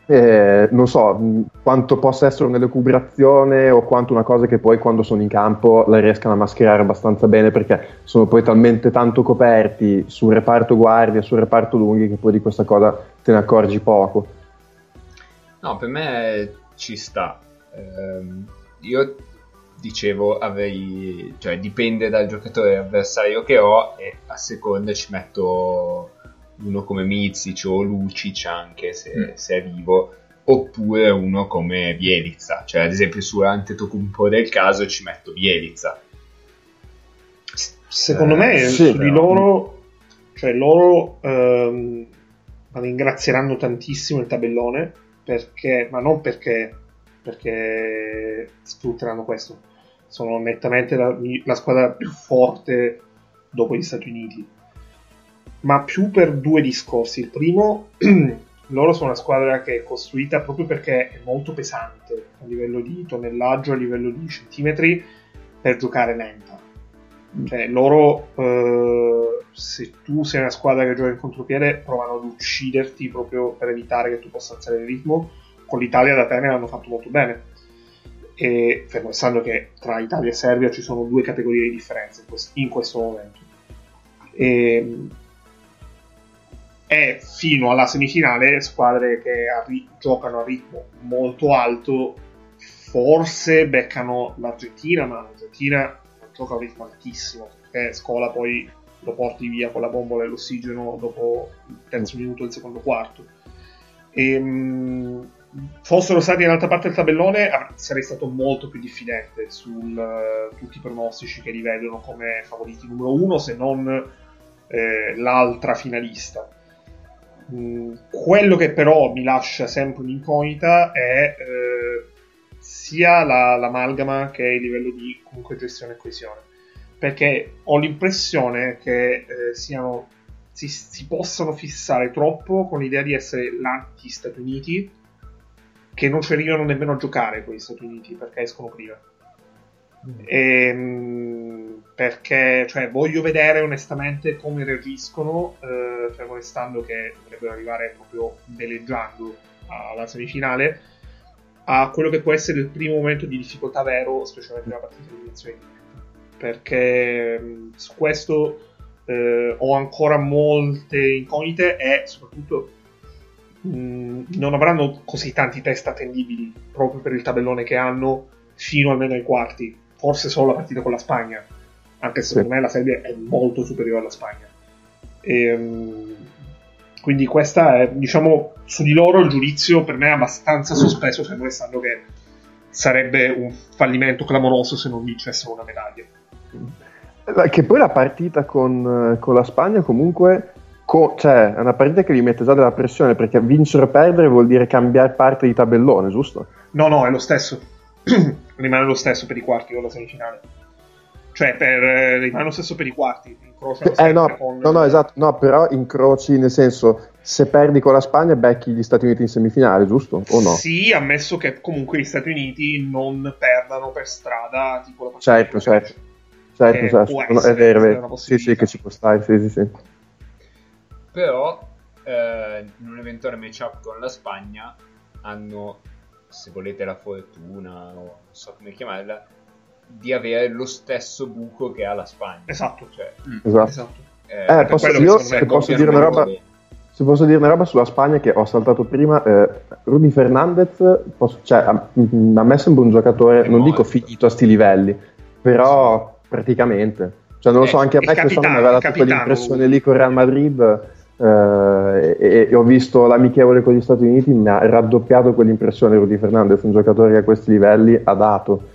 non so quanto possa essere un'elucubrazione o quanto una cosa che poi quando sono in campo la riescano a mascherare abbastanza bene, perché sono poi talmente tanto coperti sul reparto guardia, sul reparto lunghi, che poi di questa cosa te ne accorgi poco. No, per me ci sta. Io dicevo dipende dal giocatore avversario che ho e a seconda ci metto uno come Micic o Lucic anche se è vivo, oppure uno come Bielitsa, ad esempio su Antetokounmpo del caso ci metto Bielitsa. Secondo me di loro, loro ringrazieranno tantissimo il tabellone, perché sfrutteranno questo, sono nettamente la squadra più forte dopo gli Stati Uniti, ma più per 2 discorsi. Il primo, loro sono una squadra che è costruita proprio perché è molto pesante a livello di tonnellaggio, a livello di centimetri, per giocare lenta. Loro se tu sei una squadra che gioca in contropiede provano ad ucciderti proprio per evitare che tu possa alzare il ritmo. Con l'Italia e la Terni l'hanno fatto molto bene, e fermo restando che tra Italia e Serbia ci sono due categorie di differenze in questo momento, e fino alla semifinale squadre che giocano a ritmo molto alto forse beccano l'Argentina, ma l'Argentina gioca a un ritmo altissimo perché Scola poi lo porti via con la bombola e l'ossigeno dopo il terzo minuto del secondo quarto. Fossero stati in altra parte del tabellone sarei stato molto più diffidente sul tutti i pronostici che li vedono come favoriti numero uno, se non l'altra finalista. Quello che però mi lascia sempre un'incognita è sia l'amalgama che il livello di comunque gestione e coesione, perché ho l'impressione che si possano fissare troppo con l'idea di essere gli Stati Uniti, che non ci arrivano nemmeno a giocare con gli Stati Uniti perché escono prima. Perché voglio vedere onestamente come reagiscono, fermo restando che dovrebbero arrivare proprio veleggiando alla semifinale, a quello che può essere il primo momento di difficoltà vero, specialmente nella partita di elezioni, perché su questo ho ancora molte incognite e soprattutto non avranno così tanti test attendibili proprio per il tabellone che hanno fino almeno ai quarti, forse solo la partita con la Spagna, anche se secondo me la Serbia è molto superiore alla Spagna, quindi questa è, diciamo, su di loro il giudizio per me è abbastanza sospeso, fermo restando che sarebbe un fallimento clamoroso se non vincessero una medaglia. Che poi la partita con la Spagna comunque è una partita che gli mette già della pressione, perché vincere o perdere vuol dire cambiare parte di tabellone, giusto? No, è lo stesso. Rimane lo stesso per i quarti o la semifinale. Rimane lo stesso per i quarti. Però incroci, nel senso, se perdi con la Spagna becchi gli Stati Uniti in semifinale, giusto? O no? Sì, ammesso che comunque gli Stati Uniti non perdano per strada, tipo la partita. Certo. È vero. Sì, che ci può stare, sì. Però in un eventuale matchup con la Spagna hanno, se volete, la fortuna, o non so come chiamarla, di avere lo stesso buco che ha la Spagna. Esatto. Se posso dire una roba sulla Spagna che ho saltato prima, Rudy Fernandez a me sembra un giocatore, dico finito a sti livelli, però praticamente, non lo so, anche a me che mi aveva dato quell'impressione lì con Real Madrid. E ho visto l'amichevole con gli Stati Uniti, mi ha raddoppiato quell'impressione. Rudy Fernandez, un giocatore che a questi livelli ha dato.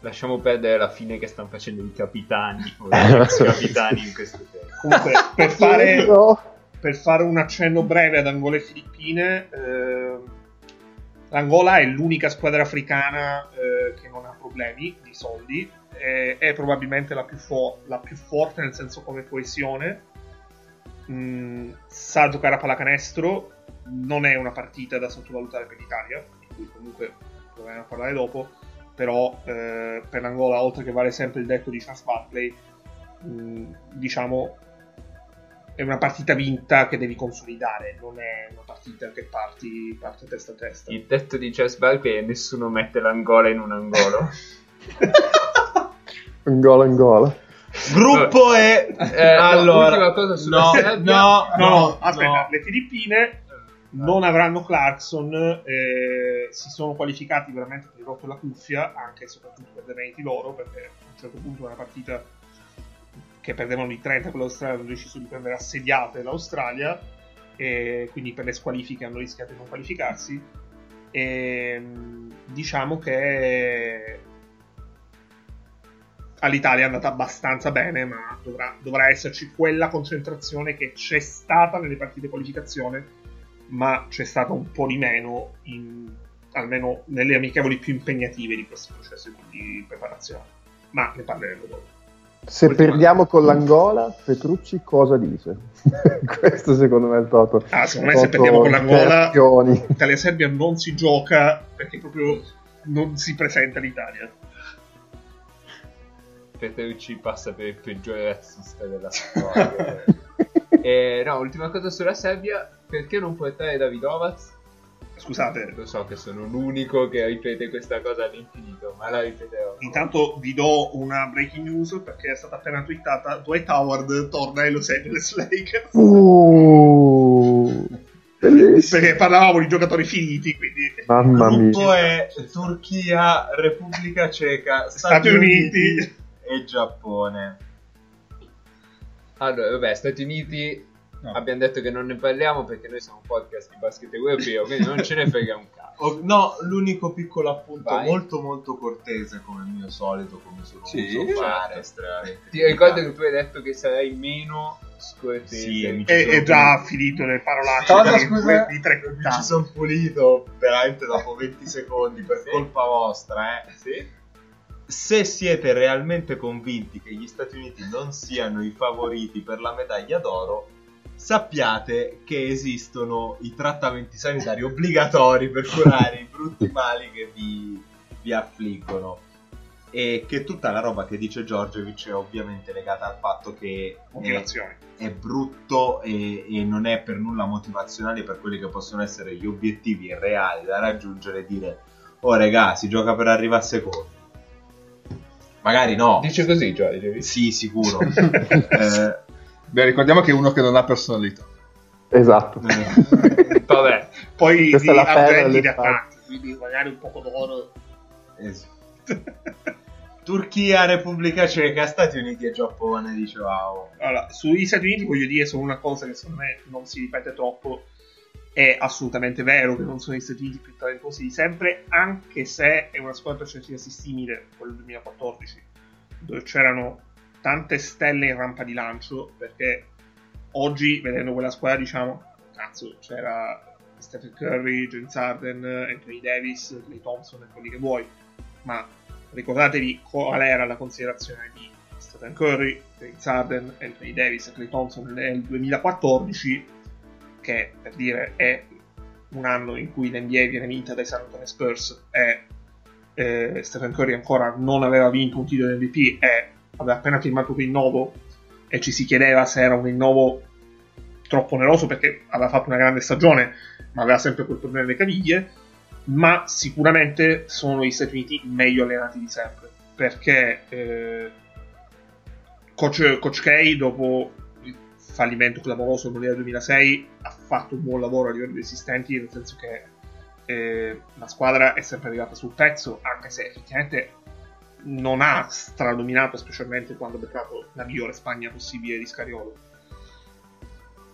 Lasciamo perdere la fine che stanno facendo i capitani in questo tempo. Comunque, per fare un accenno breve ad Angola e Filippine, l'Angola è l'unica squadra africana che non ha problemi di soldi, è probabilmente la più forte nel senso come coesione. Sa giocare a pallacanestro, non è una partita da sottovalutare per l'Italia, di cui comunque proveremo a parlare dopo, però per l'Angola, oltre che vale sempre il detto di Charles Barkley, diciamo è una partita vinta che devi consolidare, non è una partita che parte testa a testa. Il detto di Charles Barkley è: nessuno mette l'Angola in un angolo. Angola gruppo. Vabbè. L'ultima cosa sulla Serbia. Aspetta. Le Filippine non avranno Clarkson, si sono qualificati veramente per il rotto della cuffia, anche e soprattutto per dei meriti loro, perché a un certo punto una partita che perdevano di 30 con l'Australia hanno deciso di prendere assediate l'Australia, e quindi per le squalifiche hanno rischiato di non qualificarsi, e diciamo che all'Italia è andata abbastanza bene, ma dovrà esserci quella concentrazione che c'è stata nelle partite di qualificazione, ma c'è stata un po' di meno, almeno nelle amichevoli più impegnative di questo processo di preparazione. Ma ne parleremo dopo. Se perdiamo con l'Angola, Petrucci cosa dice? Questo secondo me è il toto. Secondo me se perdiamo con l'Angola, Italia-Serbia non si gioca, perché proprio non si presenta l'Italia. Petrucci passa per il peggiore razzista della squadra. No, ultima cosa sulla Serbia, perché non portare Davidovac? Scusate, lo so che sono l'unico che ripete questa cosa all'infinito, ma la ripeterò. Intanto vi do una breaking news, perché è stata appena twittata: Dwight Howard torna ai Los Angeles Lakers. Perché parlavamo di giocatori finiti, quindi mamma mia. Tutto è Turchia, Repubblica Ceca, Stati Uniti e Giappone. Allora, vabbè, Stati Uniti no. Abbiamo detto che non ne parliamo perché noi siamo un podcast di basket europeo, quindi non ce ne frega un cazzo. No, l'unico piccolo appunto molto molto cortese, come il mio solito, come sono uso fare. Ti ricordo che tu hai detto che sarai meno scortese. Sì, è già finito le parolacce di tre puntate. Ci sono pulito veramente dopo 20 secondi per colpa vostra, Sì. Se siete realmente convinti che gli Stati Uniti non siano i favoriti per la medaglia d'oro, sappiate che esistono i trattamenti sanitari obbligatori per curare i brutti mali che vi affliggono, e che tutta la roba che dice Djordjevic è ovviamente legata al fatto che è brutto e non è per nulla motivazionale per quelli che possono essere gli obiettivi reali da raggiungere, e dire: oh regà, si gioca per arrivare secondo. Magari no. Dice così Djordjevic? Sì, sicuro. Beh, ricordiamo che è uno che non ha personalità. Esatto. Vabbè. Poi di avventi di attacchi, quindi magari un poco d'oro. Turchia, Repubblica Ceca, Stati Uniti e Giappone, dicevamo. Allora, sugli Stati Uniti voglio dire solo una cosa che secondo me non si ripete troppo. È assolutamente vero che non sono gli Stati Uniti più talentuosi di sempre, anche se è una squadra certezza simile a quella del 2014, dove c'erano tante stelle in rampa di lancio, perché oggi vedendo quella squadra diciamo cazzo, c'era Stephen Curry, James Harden, Anthony Davis, Klay Thompson e quelli che vuoi, ma ricordatevi qual era la considerazione di Stephen Curry, James Harden, Anthony Davis e Klay Thompson nel 2014, che per dire è un anno in cui l'NBA viene vinta dai San Antonio Spurs e Stephen Curry ancora non aveva vinto un titolo MVP e aveva appena firmato un rinnovo, e ci si chiedeva se era un rinnovo troppo oneroso perché aveva fatto una grande stagione ma aveva sempre quel problema alle caviglie. Ma sicuramente sono gli Stati Uniti meglio allenati di sempre, perché Coach K, dopo fallimento clamoroso nel mondiale 2006, ha fatto un buon lavoro a livello di assistenti, nel senso che la squadra è sempre arrivata sul pezzo, anche se effettivamente non ha stradominato, specialmente quando ha beccato la migliore Spagna possibile di Scariolo.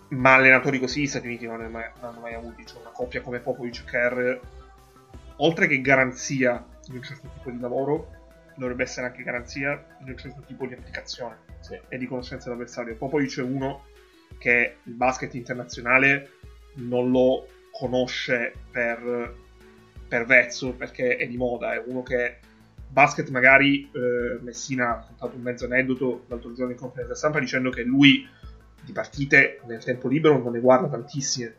Ma allenatori così gli Stati Uniti non hanno mai avuti. C'è una coppia come Popovic e Kerr, oltre che garanzia di un certo tipo di lavoro, dovrebbe essere anche garanzia di un certo tipo di applicazione e di conoscenza dell'avversario. Popovic è uno che il basket internazionale non lo conosce per vezzo, perché è di moda. È uno che basket magari Messina ha raccontato un mezzo aneddoto l'altro giorno in conferenza stampa dicendo che lui di partite nel tempo libero non ne guarda tantissime,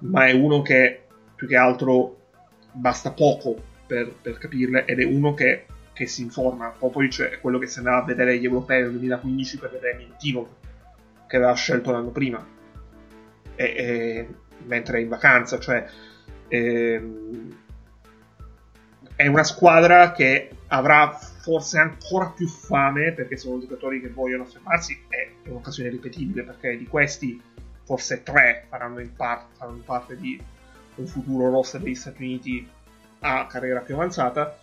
ma è uno che più che altro basta poco per capirle, ed è uno che si informa. Popovic è quello che si andava a vedere gli europei nel 2015 per vedere Milutinov, che aveva scelto l'anno prima mentre è in vacanza. Cioè è una squadra che avrà forse ancora più fame, perché sono giocatori che vogliono affermarsi. È un'occasione ripetibile, perché di questi forse tre faranno parte di un futuro roster degli Stati Uniti a carriera più avanzata.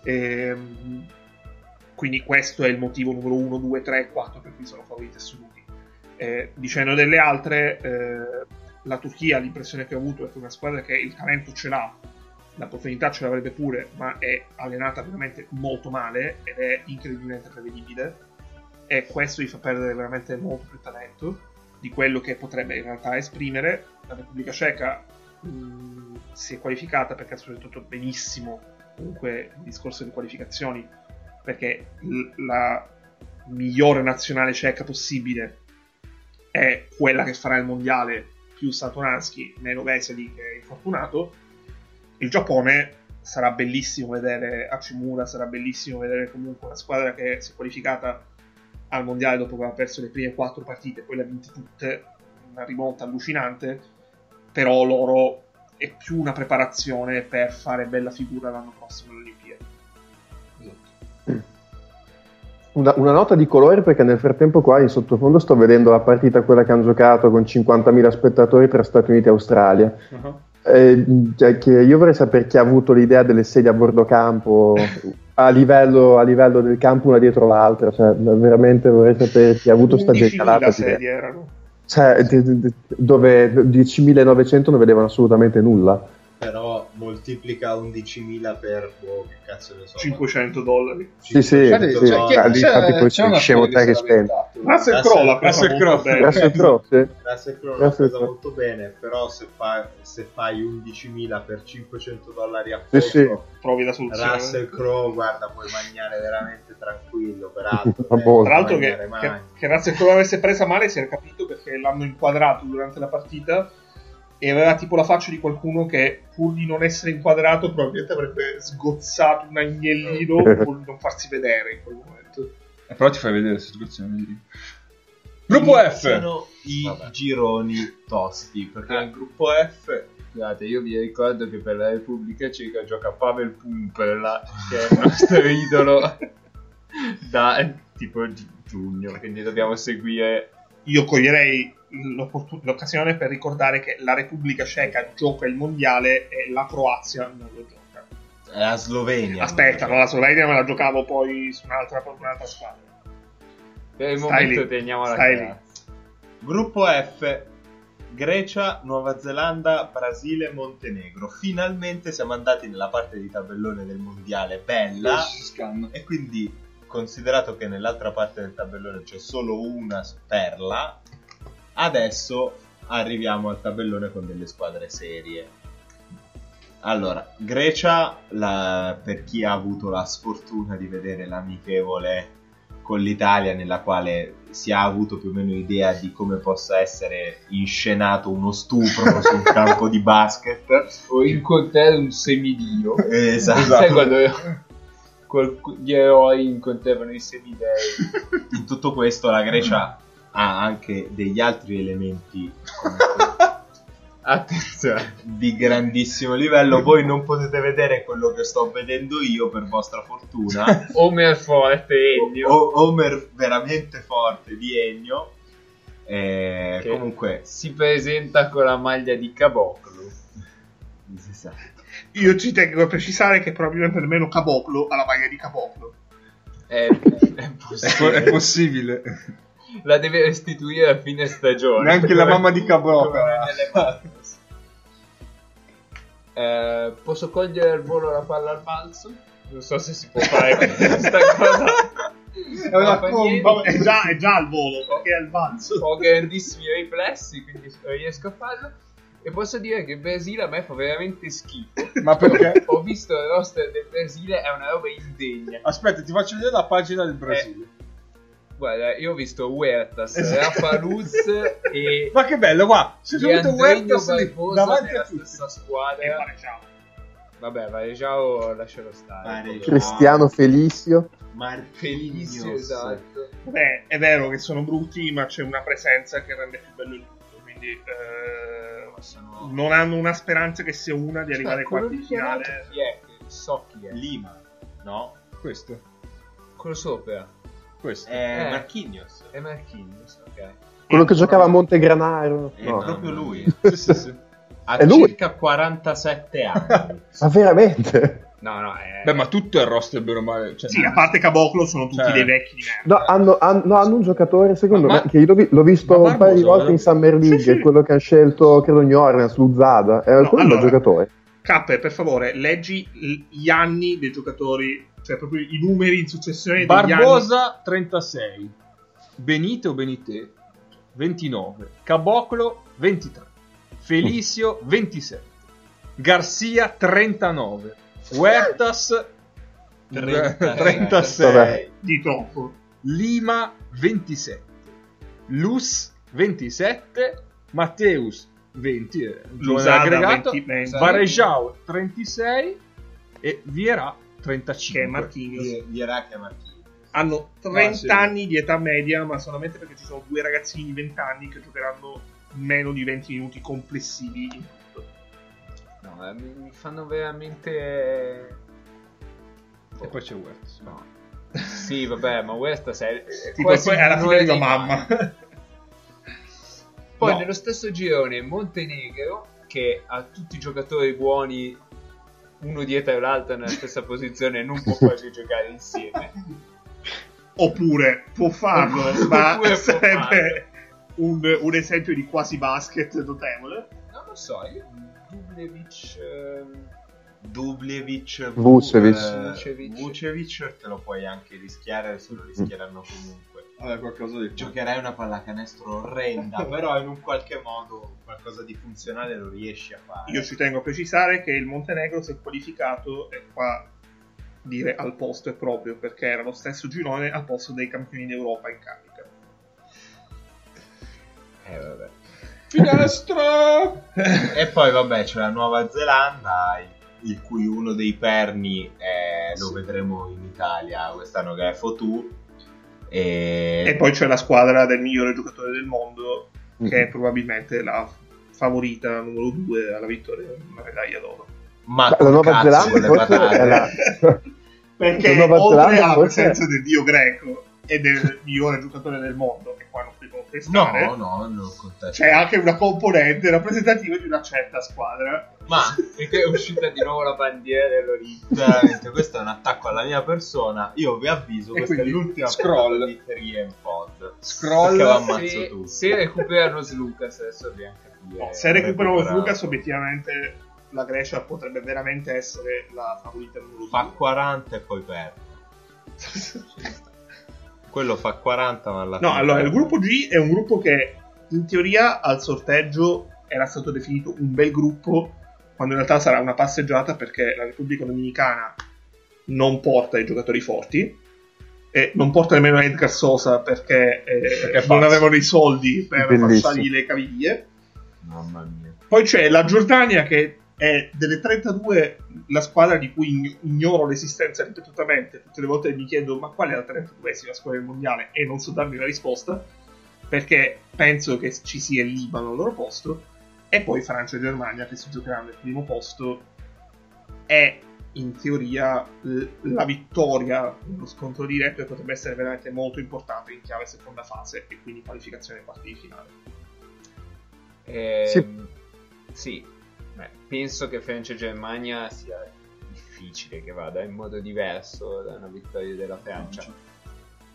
Quindi questo è il motivo numero 1, 2, 3 e 4 per cui sono favoriti assoluti. Dicendo delle altre, la Turchia, l'impressione che ho avuto è che è una squadra che il talento ce l'ha, la profondità ce l'avrebbe pure, ma è allenata veramente molto male ed è incredibilmente prevedibile, e questo gli fa perdere veramente molto più talento di quello che potrebbe in realtà esprimere. La Repubblica Ceca si è qualificata perché ha sfruttato benissimo comunque il discorso delle qualificazioni, perché la migliore nazionale ceca possibile è quella che farà il mondiale, più Satoranski, meno Vesely che è infortunato. Il Giappone sarà bellissimo vedere Hachimura, sarà bellissimo vedere comunque una squadra che si è qualificata al mondiale dopo che aveva perso le prime 4 partite, poi le ha vinte tutte, una rimonta allucinante, però loro è più una preparazione per fare bella figura l'anno prossimo alle Olimpiadi. Esatto. Una nota di colore, perché nel frattempo qua in sottofondo sto vedendo la partita, quella che hanno giocato con 50.000 spettatori tra Stati Uniti e Australia. Uh-huh. Che io vorrei sapere chi ha avuto l'idea delle sedie a bordo campo a livello del campo una dietro l'altra, cioè veramente vorrei sapere chi ha avuto sta decalata sedie erano. Cioè, sì. Dove 10.900 non vedevano assolutamente nulla, però moltiplica 11.000 per che cazzo ne so, $500. Sì, c'è scemo te che spendi. Russell Crowe l'ha presa molto bene, però se fai $11.000 per $500 a posto, trovi la soluzione. Russell Crowe, guarda, puoi mangiare veramente tranquillo, peraltro. Tra l'altro che Russell Crowe avesse presa male si era capito, perché l'hanno inquadrato durante la partita e aveva tipo la faccia di qualcuno che, pur di non essere inquadrato, probabilmente avrebbe sgozzato un agnellino per non farsi vedere in quel momento. Però ti fai vedere se sgozzi un agnellino. Gruppo F! Sono i gironi tosti, perché nel gruppo F... Guardate, io vi ricordo che per la Repubblica Ceca gioca Pavel Pumperla, che è il nostro idolo da tipo giugno, quindi dobbiamo seguire... Io coglierei l'occasione per ricordare che la Repubblica Ceca gioca il mondiale e la Croazia non lo gioca. La Slovenia. Aspetta, no, la Slovenia me la giocavo poi su un'altra squadra. Per il momento teniamo la Croazia. Gruppo F: Grecia, Nuova Zelanda, Brasile, Montenegro. Finalmente siamo andati nella parte di tabellone del mondiale bella. E quindi, considerato che nell'altra parte del tabellone c'è solo una perla, adesso arriviamo al tabellone con delle squadre serie. Allora, Grecia, per chi ha avuto la sfortuna di vedere l'amichevole con l'Italia, nella quale si è avuto più o meno idea di come possa essere inscenato uno stupro su un campo di basket, o il coltello un semidio. Esatto. Sai quando gli eroi incontravano i semidei. In tutto questo la Grecia ha anche degli altri elementi attenzione, di grandissimo livello. Voi non potete vedere quello che sto vedendo io, per vostra fortuna. Homer forte Ennio, Homer veramente forte di Ennio, comunque si presenta con la maglia di Caboclo. Io ci tengo a precisare che probabilmente nemmeno Caboclo ha la maglia di Caboclo. È possibile. La deve restituire a fine stagione. Neanche la mamma di Caboclo. Posso cogliere al volo la palla al balzo? Non so se si può fare questa cosa. È una combo. È già al volo, perché è al balzo. Ho grandissimi riflessi, quindi riesco a farlo. E posso dire che il Brasile a me fa veramente schifo. Ma perché? Ho visto il roster del Brasile, è una roba indegna. Aspetta, ti faccio vedere la pagina del Brasile. Guarda, io ho visto Huertas, Rafa Luz e... Ma che bello, qua! C'è subito Huertas davanti a tutti. Stessa squadra. E Varejao. Vabbè, Varejao lascialo stare. Cristiano Felicio. Felicio, esatto. Beh, è vero che sono brutti, ma c'è una presenza che rende più bello il tutto, quindi... Non hanno una speranza che sia una di arrivare ai quarti di finale. Chi è? So chi è. Lima. No? Questo. Quello sopra. Questo. È Marquinhos. È Marquinhos, ok. Quello che giocava a Montegranaro. È proprio lui. Sì. Ha è circa lui? 47 anni. Ma veramente? No, Beh, ma tutto il roster è vero male. Cioè, sì, a parte Caboclo sono tutti dei vecchi di merda. No, hanno un giocatore, secondo me, che io l'ho visto un paio di volte in Summer League, sì. Quello che ha scelto, credo, New Orleans, Luzada. Era quello allora, giocatore. Cappe, per favore, leggi gli anni dei giocatori, cioè proprio i numeri in successione. Barbosa, 36. Benito Benitè, 29. Caboclo, 23. Felicio, 27. Garcia, 39. Huertas 36 di troppo. Lima 27, Luz 27, Mateus 20, Varejao 36, e Vierà 35. Che è Marchini. Vierà che è Marchini. Hanno 30 anni di età media, ma solamente perché ci sono due ragazzini di 20 anni che giocheranno meno di 20 minuti complessivi in tutto. No, mi fanno veramente... E poi c'è West. No. Sì, vabbè, ma West è... tipo poi alla fine di mamma. Poi no. Nello stesso girone Montenegro, che ha tutti i giocatori buoni uno dietro l'altro nella stessa posizione e non può quasi giocare insieme. Oppure può farlo, ma sarebbe un esempio di quasi basket notevole. Non lo so, io Vucevic te lo puoi anche rischiare, se lo rischieranno comunque. Vabbè, qualcosa di... Giocherai una pallacanestro orrenda, però in un qualche modo qualcosa di funzionale lo riesci a fare. Io ci tengo a precisare che il Montenegro si è qualificato, e qua... dire al posto è proprio perché era lo stesso girone al posto dei campioni d'Europa in carica. Vabbè. Finestra! E poi vabbè c'è la Nuova Zelanda, il cui uno dei perni è, lo vedremo in Italia quest'anno, che è Fotu. E poi c'è la squadra del migliore giocatore del mondo, che è probabilmente la favorita numero 2 alla vittoria della medaglia d'oro. Ma la Nuova Zelanda forse è la... perché la Nuova Zelanda ha il senso del dio greco e del migliore giocatore del mondo, che qua non si può contestare. No, c'è anche una componente rappresentativa di una certa squadra. Ma è uscita di nuovo la bandiera dell'Olimpia. Questo è un attacco alla mia persona. Io vi avviso, questa è l'ultima puntata di Free and Pod. Scroll, se recuperano Lucas adesso vi anche no, se recuperano Lucas obiettivamente la Grecia potrebbe veramente essere la favorita numero 2. Fa 40 e poi perde. Quello fa 40 ma alla fine. No, allora il gruppo G è un gruppo che in teoria al sorteggio era stato definito un bel gruppo, quando in realtà sarà una passeggiata, perché la Repubblica Dominicana non porta i giocatori forti e non porta nemmeno Edgar Sosa perché non avevano i soldi per fargli le caviglie. Mamma mia. Poi c'è la Giordania, che è delle 32 la squadra di cui ignoro l'esistenza ripetutamente. Tutte le volte mi chiedo ma qual è la 32esima squadra del mondiale e non so darmi una risposta, perché penso che ci sia il Libano al loro posto, e poi Francia e Germania che si giocheranno al primo posto. È in teoria la vittoria, uno scontro diretto che potrebbe essere veramente molto importante in chiave seconda fase e quindi qualificazione ai quarti di finale. Sì. Beh, penso che Francia e Germania sia difficile che vada in modo diverso da una vittoria della Francia.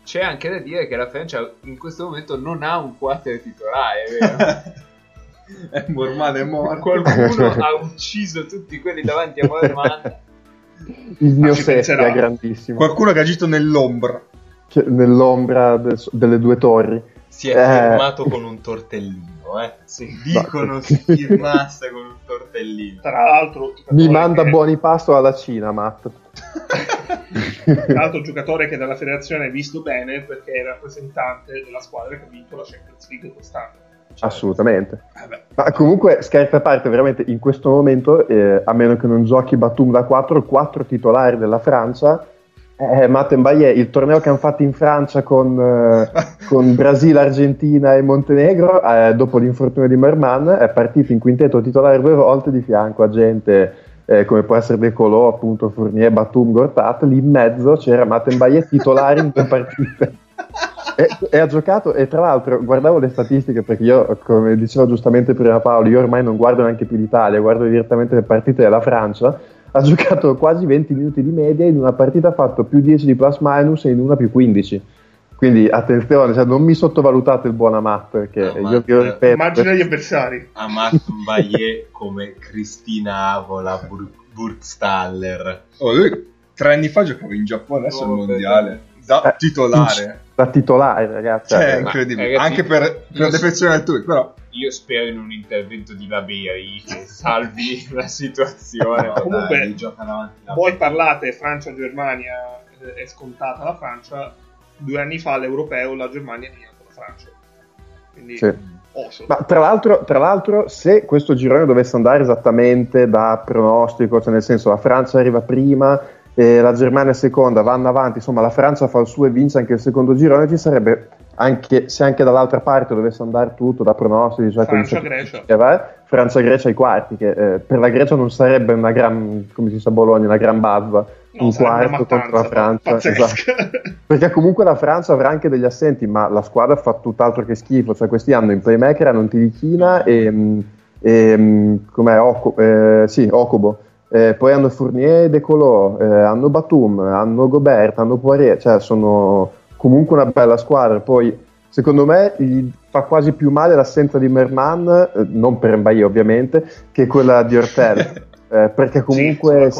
C'è anche da dire che la Francia in questo momento non ha un quarter titolare, vero? È normale, è morto. Qualcuno ha ucciso tutti quelli davanti a Mormand. Il mio set è grandissimo. Qualcuno che ha agito nell'ombra. Che nell'ombra delle due torri. Si è fermato con un tortellino, se dicono si firmasse con un tortellino. Tra l'altro mi manda buoni pasto alla Cina, Matt. Tra l'altro giocatore che dalla federazione è visto bene, perché è rappresentante della squadra che ha vinto la Champions League quest'anno, cioè, assolutamente. Ma comunque scherzi a parte, veramente in questo momento a meno che non giochi Batum da 4 titolari della Francia. Mattenbaie, il torneo che hanno fatto in Francia con Brasile, Argentina e Montenegro, dopo l'infortunio di Merman, è partito in quintetto titolare 2 volte di fianco a gente come può essere De Colò, appunto, Fournier, Batum, Gortat. Lì in mezzo c'era Mattenbaie titolare in 2 partite e ha giocato. E tra l'altro guardavo le statistiche, perché io, come diceva giustamente prima Paolo, io ormai non guardo neanche più l'Italia, guardo direttamente le partite della Francia. Ha giocato quasi 20 minuti di media, in una partita ha fatto più 10 di plus minus e in una più 15. Quindi attenzione, cioè, non mi sottovalutate il buon Amat, perché io vi ripeto. Immagina gli avversari. Amat Mbaye come Cristina Avola, Burgstaller. Lui 3 anni fa giocava in Giappone, adesso è il mondiale. Da titolare. Da titolare, ragazzi. Cioè, è incredibile. Ragazzi, anche per la defezione del tuo, però. Io spero in un intervento di Laberi che salvi la situazione. Comunque, dai, gioca davanti la voi parlate Francia-Germania, è scontata la Francia. 2 anni fa all'Europeo la Germania è eliminata la Francia. Quindi sì. oso. Ma tra l'altro, se questo girone dovesse andare esattamente da pronostico, cioè nel senso la Francia arriva prima, la Germania seconda, vanno avanti, insomma la Francia fa il suo e vince anche il secondo girone, ci sarebbe, anche se anche dall'altra parte dovesse andare tutto da pronostici, cioè Francia-Grecia, Francia-Grecia ai quarti, che per la Grecia non sarebbe una gran, come si dice a Bologna, una gran bava, no, un quarto contro la Francia, esatto. Perché comunque la Francia avrà anche degli assenti, ma la squadra fa tutt'altro che schifo, cioè questi hanno in playmaker, hanno in Tilichina e com'è, Okobo. Poi hanno Fournier e De Colo, hanno Batum, hanno Gobert, hanno Poirier, cioè sono comunque una bella squadra. Poi secondo me gli fa quasi più male l'assenza di Merman, non per Mbaye ovviamente, che quella di Ortel, perché comunque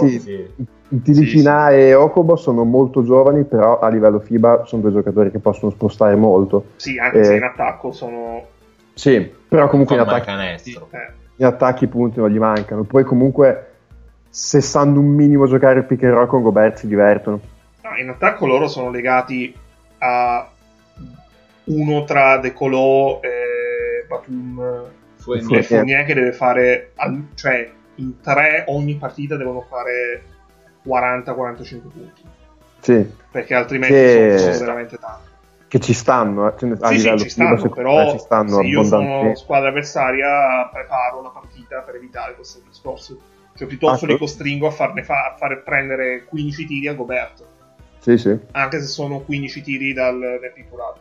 Tilicina e Okobo sono molto giovani, però a livello FIBA sono due giocatori che possono spostare molto, sì, anche se in attacco sono, sì, però comunque in attacco i punti non gli mancano. Poi comunque se sanno un minimo giocare il pick and roll con Gobert si divertono. No, in attacco loro sono legati a uno tra De Colo e Batum e Fournier, che deve fare, cioè in tre ogni partita devono fare 40-45 punti, sì, perché altrimenti sono veramente tanti, che ci stanno, ci stanno, però se io sono squadra avversaria preparo la partita per evitare questo discorso. Cioè, piuttosto li costringo a fare prendere 15 tiri a Gobert. Sì, sì. Anche se sono 15 tiri dal piccolato,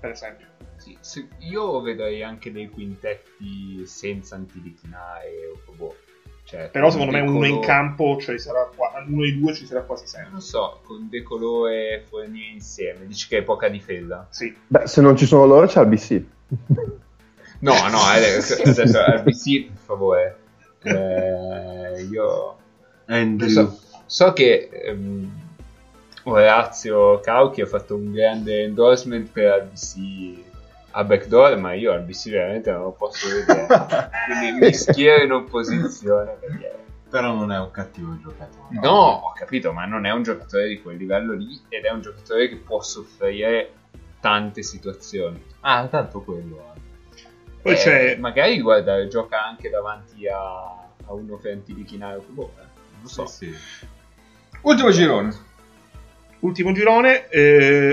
per esempio. Sì, io vedrei anche dei quintetti senza Antilichina e Okobo. Cioè, però secondo me uno in campo, cioè sarà uno dei due ci sarà quasi sempre. Non so, con De Colo e Fournier insieme. Dici che è poca difesa? Sì. Beh, se non ci sono loro c'è RBC. No, RBC, per favore. Io so che Orazio Cauchi ha fatto un grande endorsement per RBC a backdoor, ma io RBC veramente non lo posso vedere, quindi mi schiero in opposizione perché... Però non è un cattivo giocatore, no? Ho capito, ma non è un giocatore di quel livello lì, ed è un giocatore che può soffrire tante situazioni, tanto quello. Poi c'è... Magari guarda, gioca anche davanti a uno che è antilichinare, non lo so. Sì. Ultimo girone.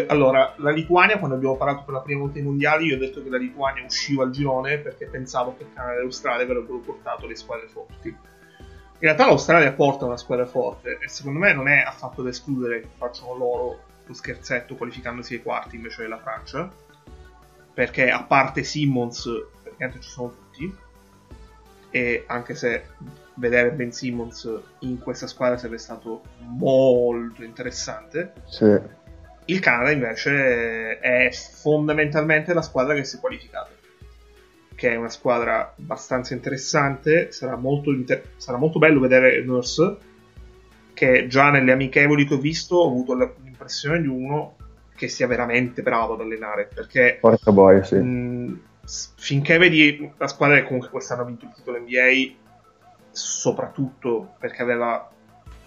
Allora, la Lituania, quando abbiamo parlato per la prima volta ai mondiali, io ho detto che la Lituania usciva al girone perché pensavo che Canada e Australia avrebbero portato le squadre forti. In realtà l'Australia porta una squadra forte e secondo me non è affatto da escludere che facciano loro lo scherzetto qualificandosi ai quarti invece della Francia, perché a parte Simmons praticamente ci sono tutti, e anche se vedere Ben Simmons in questa squadra sarebbe stato molto interessante, sì. Il Canada invece è fondamentalmente la squadra che si è qualificata, che è una squadra abbastanza interessante. Sarà molto bello vedere Nurse, che già nelle amichevoli che ho visto ho avuto l'impressione di uno che sia veramente bravo ad allenare, perché finché vedi la squadra che comunque quest'anno ha vinto il titolo NBA, soprattutto perché aveva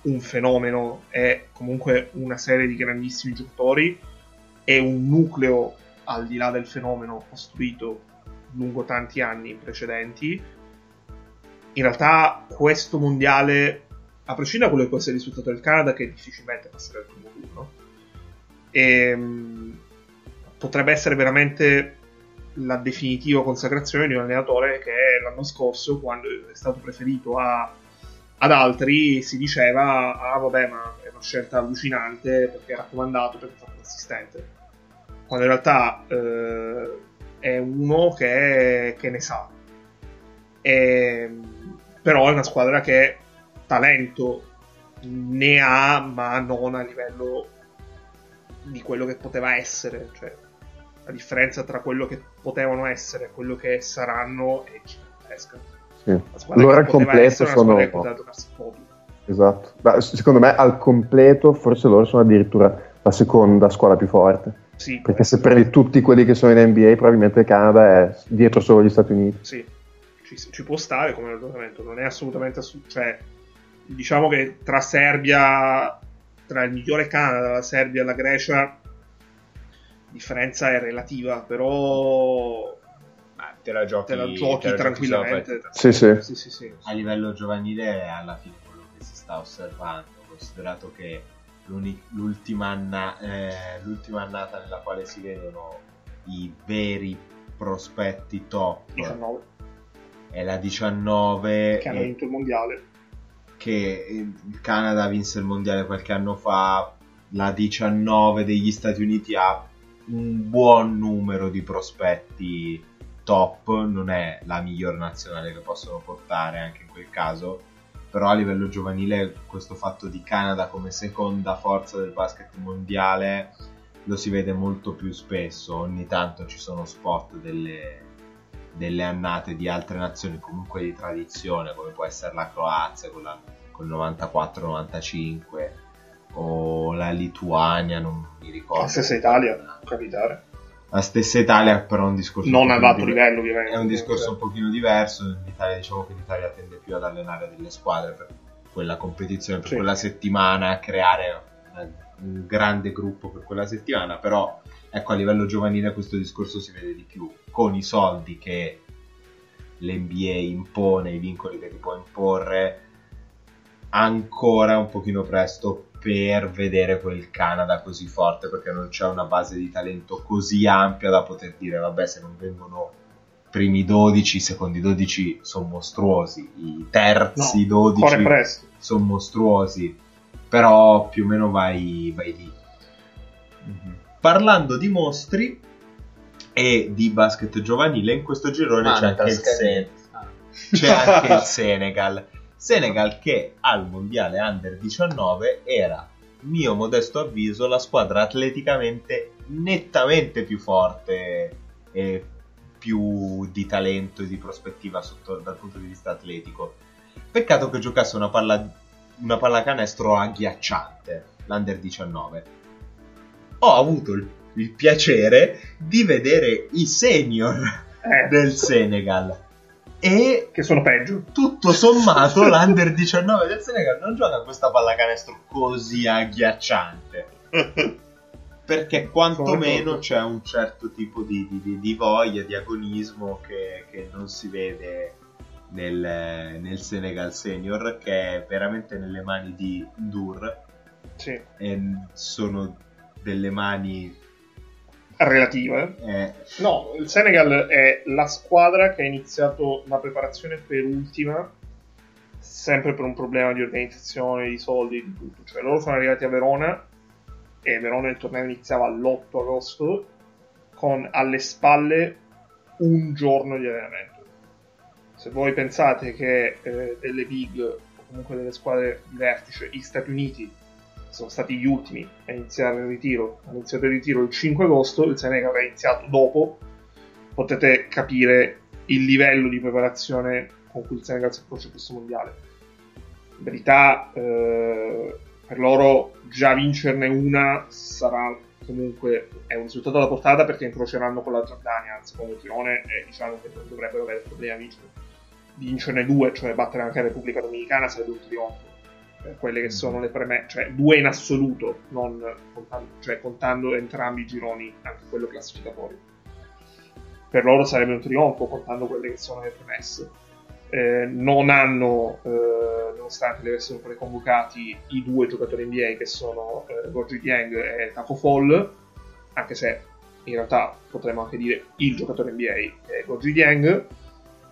un fenomeno e comunque una serie di grandissimi giocatori e un nucleo al di là del fenomeno costruito lungo tanti anni precedenti, in realtà questo mondiale, a prescindere da quello che può essere il risultato del Canada, che difficilmente passerà il primo turno, potrebbe essere veramente la definitiva consacrazione di un allenatore che l'anno scorso, quando è stato preferito ad altri, si diceva vabbè, ma è una scelta allucinante perché è raccomandato, perché fa l'assistente, quando in realtà è uno che ne sa. Però è una squadra che talento ne ha, ma non a livello di quello che poteva essere, cioè la differenza tra quello che potevano essere e quello che saranno è gigantesca. Sì. Allora al completo sono esatto. Ma secondo me al completo forse loro sono addirittura la seconda squadra più forte. Sì, perché se prendi tutti quelli che sono in NBA, probabilmente il Canada è dietro solo gli Stati Uniti. Sì, ci può stare come ragionamento, non è assolutamente cioè diciamo che tra il migliore Canada, la Serbia e la Grecia, la differenza è relativa, però te la giochi tranquillamente. Sì. A livello giovanile è alla fine quello che si sta osservando, considerato che l'ultima annata nella quale si vedono i veri prospetti top 19. È la 19 che hanno vinto il mondiale, che il Canada vinse il mondiale qualche anno fa. La 19 degli Stati Uniti ha un buon numero di prospetti top, non è la miglior nazionale che possono portare anche in quel caso, però a livello giovanile questo fatto di Canada come seconda forza del basket mondiale lo si vede molto più spesso. Ogni tanto ci sono spot delle annate di altre nazioni comunque di tradizione, come può essere la Croazia con 94-95 o la Lituania, non mi ricordo. La stessa Italia può capitare. La stessa Italia, però un discorso non ad alto livello, ovviamente. È un discorso un pochino diverso. L'Italia, diciamo che l'Italia tende più ad allenare delle squadre per quella competizione, per quella settimana, a creare un grande gruppo per quella settimana. Però ecco, a livello giovanile questo discorso si vede di più, con i soldi che l'NBA impone, i vincoli che ti può imporre. Ancora un pochino presto per vedere quel Canada così forte, perché non c'è una base di talento così ampia da poter dire vabbè, se non vengono primi 12, secondi 12 sono mostruosi, i terzi 12 sono mostruosi, però più o meno vai lì. Parlando di mostri e di basket giovanile, in questo girone c'è anche il Senegal. Senegal che al mondiale under 19 era, mio modesto avviso, la squadra atleticamente nettamente più forte e più di talento e di prospettiva dal punto di vista atletico. Peccato che giocasse una pallacanestro agghiacciante l'under 19. Ho avuto il piacere di vedere i senior del Senegal, e che sono peggio. Tutto sommato l'under 19 del Senegal non gioca questa pallacanestro così agghiacciante, perché quantomeno c'è un certo tipo di voglia, di agonismo che non si vede nel Senegal senior, che è veramente nelle mani di Ndour. Sì. E sono delle mani relative. No, il Senegal è la squadra che ha iniziato la preparazione per ultima, sempre per un problema di organizzazione, di soldi, di tutto. Cioè, loro sono arrivati a Verona, e Verona il torneo iniziava l'8 agosto con alle spalle un giorno di allenamento. Se voi pensate che delle big o comunque delle squadre di vertice, gli Stati Uniti sono stati gli ultimi a iniziare il ritiro, ha iniziato il ritiro il 5 agosto, il Senegal ha iniziato dopo, potete capire il livello di preparazione con cui il Senegal si approccia a questo mondiale. In verità per loro già vincerne una sarà comunque è un risultato alla portata, perché incroceranno con la Giordania al secondo girone e diciamo che non dovrebbero avere problemi a vincerne due, cioè battere anche la Repubblica Dominicana sarebbe un trionfo. Quelle che sono le premesse, cioè due in assoluto, non contando, cioè contando entrambi i gironi, anche quello classificatorio. Per loro sarebbe un trionfo, contando quelle che sono le premesse. Non hanno, nonostante li avessero preconvocati, i due giocatori NBA che sono Gorgui Dieng e Taco Fall, anche se in realtà potremmo anche dire il giocatore NBA è Gorgui Dieng,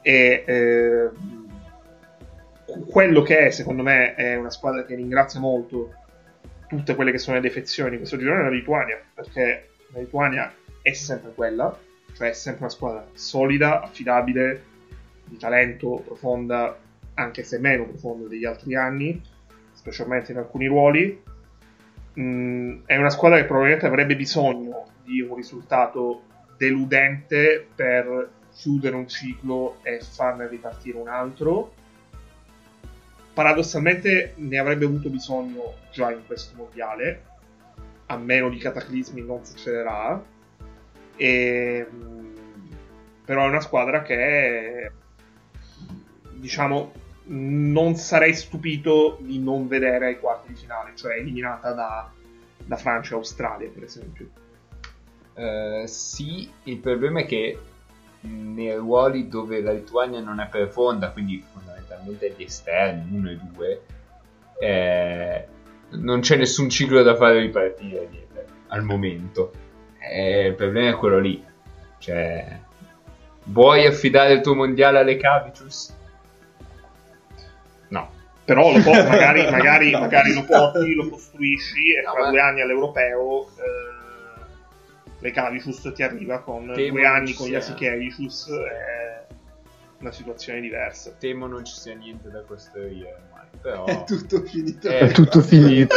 e quello che è, secondo me, è una squadra che ringrazia molto tutte quelle che sono le defezioni in questo girone è la Lituania, perché la Lituania è sempre quella, cioè è sempre una squadra solida, affidabile, di talento, profonda, anche se meno profonda degli altri anni, specialmente in alcuni ruoli. È una squadra che probabilmente avrebbe bisogno di un risultato deludente per chiudere un ciclo e farne ripartire un altro. Paradossalmente ne avrebbe avuto bisogno già in questo mondiale, a meno di cataclismi non succederà, però è una squadra che, diciamo, non sarei stupito di non vedere ai quarti di finale, cioè eliminata da Francia e Australia, per esempio. Sì, il problema è che nei ruoli dove la Lituania non è profonda, quindi fondamentalmente gli esterni 1 e 2, non c'è nessun ciclo da fare ripartire dietro, al momento. Il problema è quello lì, cioè vuoi affidare il tuo mondiale alle Cavicius? No, però lo puoi, magari no, magari lo porti, lo costruisci e tra 2 anni all'europeo le Cavicius ti arriva con 2 anni con gli Asichevicius, è una situazione diversa. Temo non ci sia niente da costruire. Però è tutto finito, è tutto finito.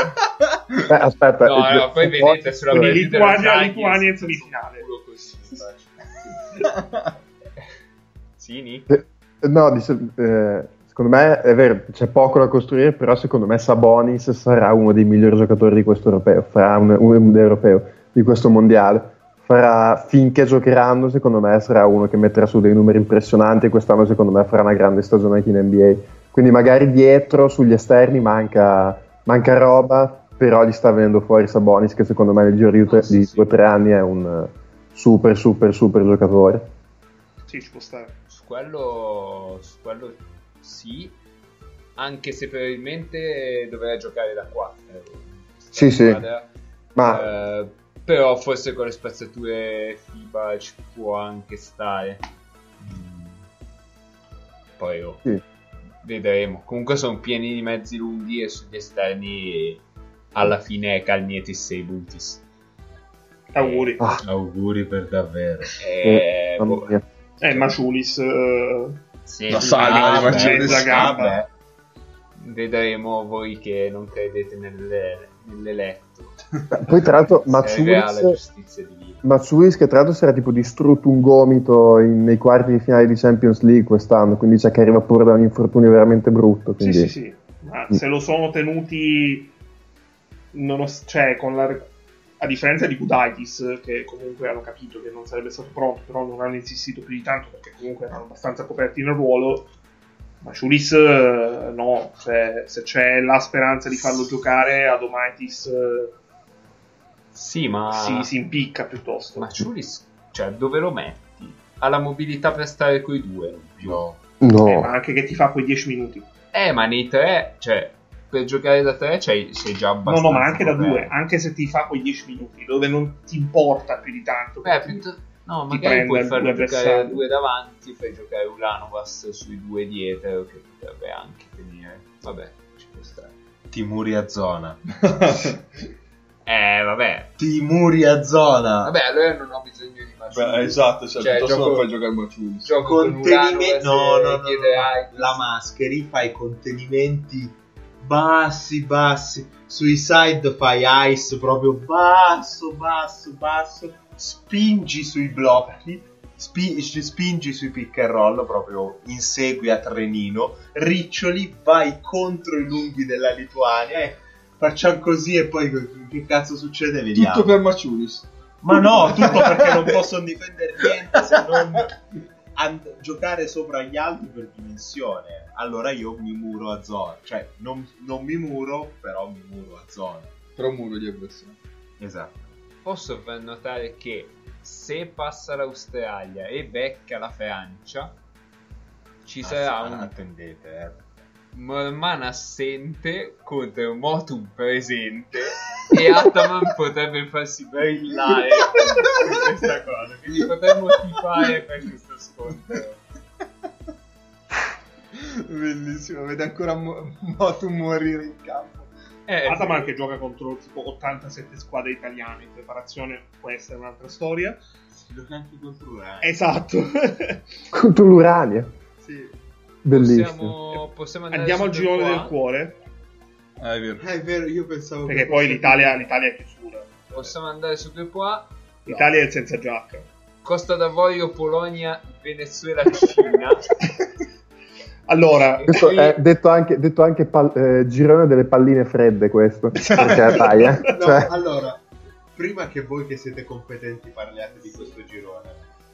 Aspetta, no, poi vedete sulla Lituania in semifinale. Sì, no, secondo me è vero, c'è poco da costruire, però secondo me Sabonis sarà uno dei migliori giocatori di questo europeo, farà un europeo di questo mondiale, farà, finché giocheranno secondo me sarà uno che metterà su dei numeri impressionanti, e quest'anno secondo me farà una grande stagione anche in NBA. Quindi magari dietro, sugli esterni, manca roba, però gli sta venendo fuori Sabonis, che secondo me nel giro di 2 o 3 anni è un super giocatore. Sì, ci può stare. Su quello sì, anche se probabilmente dovrei giocare da 4. Sì, squadra. Sì. Ma... però forse con le spazzature FIBA ci può anche stare. Poi sì. Vedremo, comunque sono pieni di mezzi lunghi e sugli esterni alla fine Kalnietis e Butis. Auguri. Auguri per davvero. Maciulis. Sì, la salva di Maciulis. Vedremo voi che non credete nell'eletto. Poi tra l'altro Maciulis, che tra l'altro si era tipo distrutto un gomito nei quarti di finale di Champions League quest'anno, quindi c'è che arriva pure da un infortunio veramente brutto, quindi... sì, ma se lo sono tenuti a differenza di Gudaitis, che comunque hanno capito che non sarebbe stato pronto, però non hanno insistito più di tanto perché comunque erano abbastanza coperti nel ruolo. Maciulis no, cioè, se c'è la speranza di farlo giocare Adomaitis sì, ma si impicca piuttosto. Maciulis, cioè, dove lo metti? Ha la mobilità per stare coi 2? No. Ma anche che ti fa quei 10 minuti. Ma nei 3, cioè, per giocare da 3 sei già abbastanza. No, ma anche da 2, anche se ti fa quei 10 minuti, dove non ti importa più di tanto. No, magari puoi farlo giocare a 2 davanti, fai giocare Ulanovas sui 2 dietro, che potrebbe anche venire. Vabbè, ci può stare. Timuri a zona. Vabbè, allora non ho bisogno di Maciulis. Beh, esatto, cioè piuttosto fai giocare Maciulis. Gioco contenimento. No. La Mascheri fai contenimenti bassi. Sui side fai ice proprio basso. Spingi sui blocchi. Spingi sui pick and roll, proprio insegui a trenino. Riccioli, vai contro i lunghi della Lituania e facciamo così, e poi che cazzo succede? Vediamo. Tutto per Maciulis. Ma no, tutto perché non possono difendere niente se non giocare sopra gli altri per dimensione. Allora io mi muro a zona. Cioè, non mi muro, però mi muro a zona. Però muro di avversario. Esatto. Posso far notare che se passa l'Australia e becca la Francia, ci sarà un... Morman assente contro Motum presente, e Ataman potrebbe farsi brillare con questa cosa, quindi potremmo tifare per questo scontro. Bellissimo, vede ancora Motum morire in campo. Ataman che gioca contro tipo 87 squadre italiane in preparazione, può essere un'altra storia. Si gioca anche contro l'Urania. Esatto. Contro l'Urania. Sì. Bellissimo. Andiamo al girone del cuore. È vero, io pensavo. Perché che poi l'Italia è chiusura. Possiamo andare su che qua? L'Italia è senza giacca. Costa d'Avorio, Polonia, Venezuela, Cina. Allora, questo è detto anche girone delle palline fredde, questo. Perché dai, no, cioè. Allora, prima che voi che siete competenti parliate di questo girone.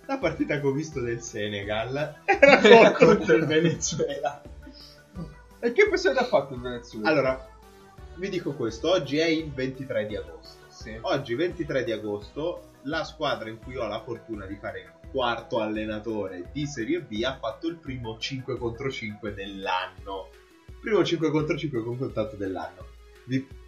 La partita che ho visto del Senegal era contro il Venezuela. E che persone ha fatto il Venezuela? Allora, vi dico questo, oggi è il 23 di agosto. Sì. Oggi 23 di agosto, la squadra in cui ho la fortuna di fare quarto allenatore di Serie B, ha fatto il primo 5 contro 5 dell'anno. Primo 5 contro 5 con contatto dell'anno.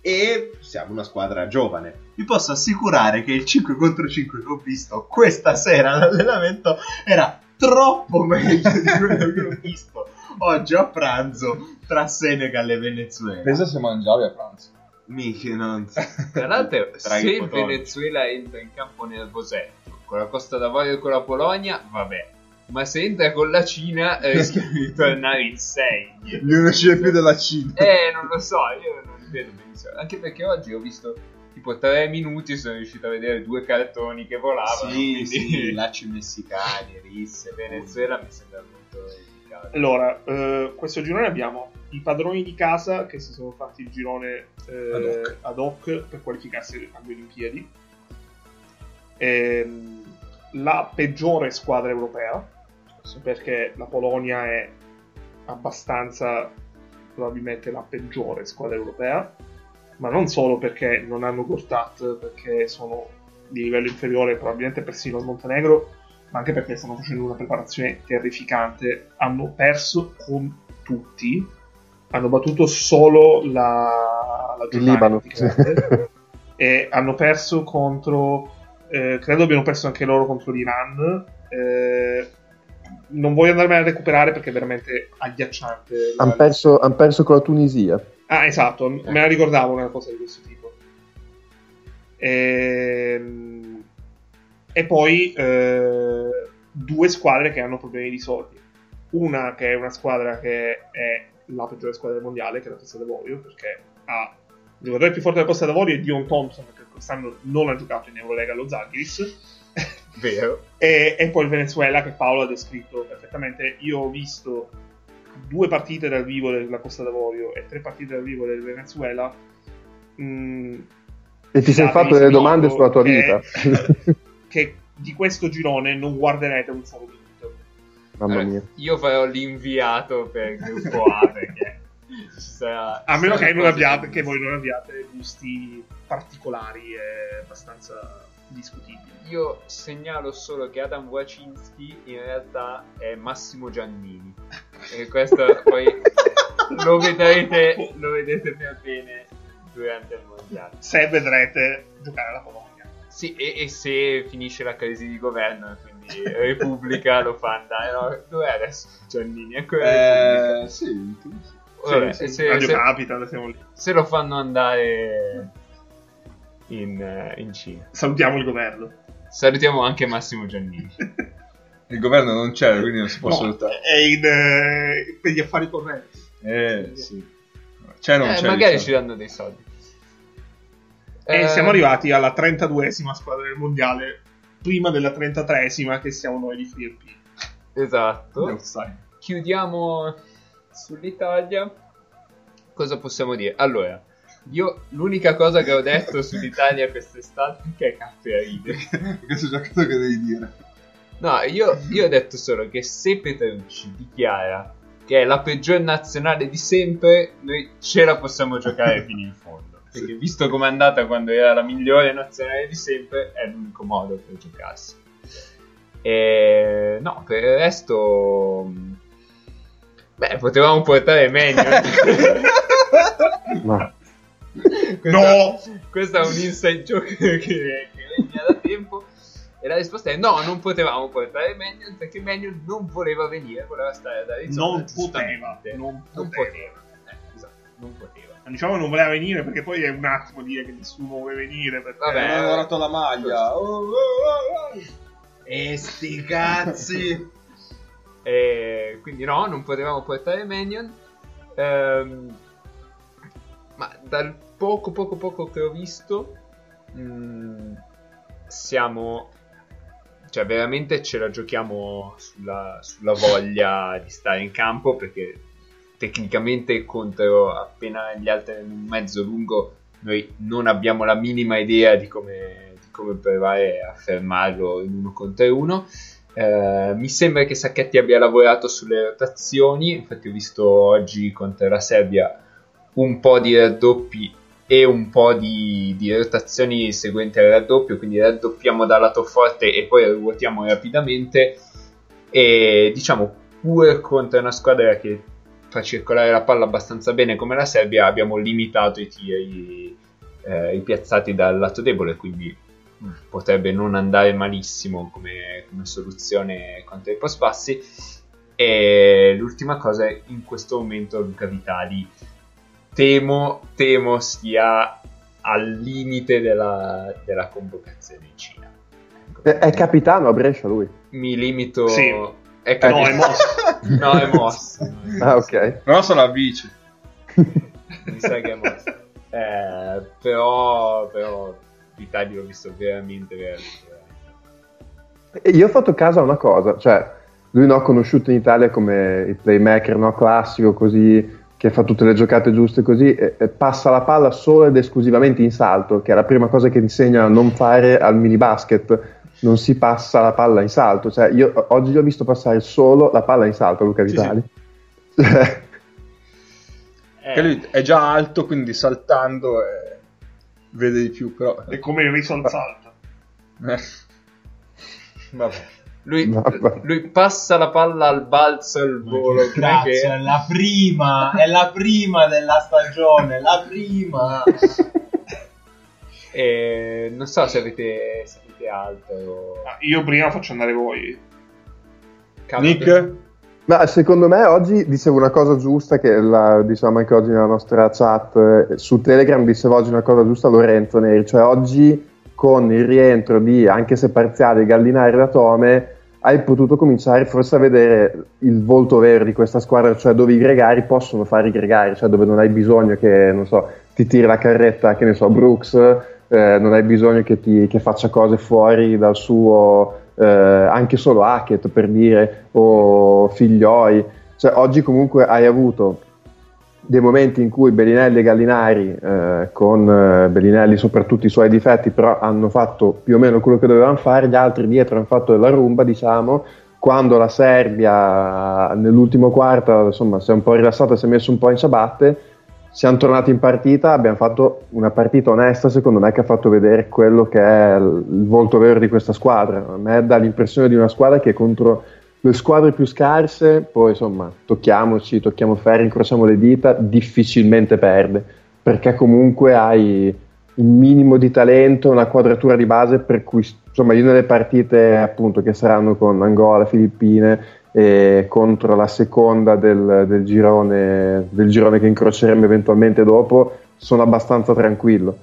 E siamo una squadra giovane. Vi posso assicurare che il 5 contro 5 che ho visto questa sera all'allenamento era troppo meglio di quello che ho visto oggi a pranzo tra Senegal e Venezuela. Pensa se mangiavi a pranzo. Mica non. Tra l'altro, se il Venezuela entra in campo nervosetto con la Costa d'Avorio e con la Polonia, vabbè. Ma se entra con la Cina rischia di tornare in 6. Non esce più dalla Cina. Non lo so, io non vedo benissimo. Anche perché oggi ho visto tipo 3 minuti, sono riuscito a vedere 2 cartoni che volavano. Sì, sì, lacci messicani, risse. Venezuela mi sembra molto efficace. Allora, questo girone abbiamo i padroni di casa che si sono fatti il girone ad hoc per qualificarsi alle Olimpiadi. La peggiore squadra europea, perché la Polonia è abbastanza probabilmente la peggiore squadra europea, ma non solo perché non hanno Gortat, perché sono di livello inferiore probabilmente persino al Montenegro, ma anche perché stanno facendo una preparazione terrificante. Hanno perso con tutti, hanno battuto solo la Giordania e hanno perso contro credo abbiano perso anche loro contro l'Iran. Non voglio andarmene a recuperare perché è veramente agghiacciante. Han perso con la Tunisia. Ah, esatto, me la ricordavo una cosa di questo tipo. E poi 2 squadre che hanno problemi di soldi. Una che è una squadra che è la peggiore squadra del mondiale, che è la Costa d'Avorio, perché ha il giocatore più forte della Costa d'Avorio è Dion Thompson, che quest'anno non ha giocato in Nerolega allo Zalgiris. Vero. E poi il Venezuela, che Paolo ha descritto perfettamente. Io ho visto 2 partite dal vivo della Costa d'Avorio e 3 partite dal vivo del Venezuela. E ti sei fatto delle domande sulla tua vita. Che di questo girone non guarderete un solo minuto. Mamma mia. Io farò l'inviato per il gruppo A perché a meno che voi non abbiate gusti particolari e abbastanza discutibili. Io segnalo solo che Adam Wacinski in realtà è Massimo Giannini e questo poi lo vedrete per bene durante il mondiale, se vedrete giocare alla Polonia. Sì, e se finisce la crisi di governo, quindi Repubblica lo fa andare. No, dov'è adesso Giannini? Ancora sì. Vabbè, sì, se capita, siamo lì. Se lo fanno andare in Cina, salutiamo il governo, salutiamo anche Massimo Giannini. Il governo non c'è, quindi non si può salutare, è per gli affari correnti. Sì. C'è, non c'è, magari ci danno dei soldi. Siamo arrivati alla 32esima squadra del mondiale, prima della 33esima che siamo noi di FreeMP. Esatto. Chiudiamo sull'Italia. Cosa possiamo dire? Allora, io l'unica cosa che ho detto sull'Italia quest'estate che cazzo ride. Perché so già cosa che devi dire. No, io ho detto solo che se Petrucci dichiara che è la peggior nazionale di sempre, noi ce la possiamo giocare fino in fondo. Perché visto com'è andata quando era la migliore nazionale di sempre, è l'unico modo per giocarsi. No, per il resto, potevamo portare meglio. Ma questa è un inside joke che regna da tempo. E la risposta è no, non potevamo portare Manuel perché Manuel non voleva venire, voleva stare ad Arizona. Non poteva. Esatto, non poteva. Diciamo non voleva venire perché poi è un attimo dire che nessuno vuole venire perché ha lavorato la maglia. E sti cazzi. Quindi no, non potevamo portare Mannion, ma dal poco che ho visto siamo, cioè veramente ce la giochiamo sulla voglia di stare in campo, perché tecnicamente contro appena gli altri in un mezzo lungo noi non abbiamo la minima idea di come provare a fermarlo in 1 contro 1. Mi sembra che Sacchetti abbia lavorato sulle rotazioni, infatti ho visto oggi contro la Serbia un po' di raddoppi e un po' di rotazioni seguenti al raddoppio, quindi raddoppiamo da lato forte e poi ruotiamo rapidamente, e diciamo pur contro una squadra che fa circolare la palla abbastanza bene come la Serbia abbiamo limitato i tiri piazzati dal lato debole, quindi potrebbe non andare malissimo come soluzione contro i post-passi. E l'ultima cosa è, in questo momento Luca Vitali temo stia al limite della convocazione in Cina. Ecco, è capitano a Brescia lui? Mi limito... Sì. No, è mosso. No, è mosso. Ah, ok. Però sono la vice. Mi sa che è mosso. Però Vitali l'ho visto veramente. Io ho fatto caso a una cosa, cioè lui non ho conosciuto in Italia come il playmaker, no, classico, così... che fa tutte le giocate giuste così, e passa la palla solo ed esclusivamente in salto, che è la prima cosa che ti insegna a non fare al mini basket, non si passa la palla in salto, cioè io oggi gli ho visto passare solo la palla in salto Luca Vitali. Sì. Lui è già alto, quindi saltando vede di più, però è come il risalsalto. Vabbè. Lui passa la palla al balzo e al volo. Cazzo, è la prima della stagione, la prima. Non so se avete altro. Io prima faccio andare voi. Nick? Ma secondo me oggi dicevo una cosa giusta, che diciamo anche oggi nella nostra chat su Telegram, dicevo oggi una cosa giusta Lorenzo Neri, cioè oggi con il rientro di, anche se parziale, Gallinari da Tome, hai potuto cominciare forse a vedere il volto vero di questa squadra, cioè dove i gregari possono fare i gregari, cioè dove non hai bisogno che, non so, ti tiri la carretta, che ne so, Brooks, non hai bisogno che faccia cose fuori dal suo, anche solo Hackett per dire, o Figlioi, cioè oggi comunque hai avuto dei momenti in cui Bellinelli e Gallinari, con Bellinelli soprattutto i suoi difetti, però hanno fatto più o meno quello che dovevano fare, gli altri dietro hanno fatto della rumba, diciamo, quando la Serbia nell'ultimo quarto insomma si è un po' rilassata, si è messa un po' in ciabatte, siamo tornati in partita, abbiamo fatto una partita onesta secondo me, che ha fatto vedere quello che è il volto vero di questa squadra. A me dà l'impressione di una squadra che contro le squadre più scarse, poi insomma tocchiamo ferri, incrociamo le dita, difficilmente perde, perché comunque hai il minimo di talento, una quadratura di base per cui insomma io nelle partite appunto che saranno con Angola, Filippine e contro la seconda del girone che incroceremo eventualmente dopo sono abbastanza tranquillo,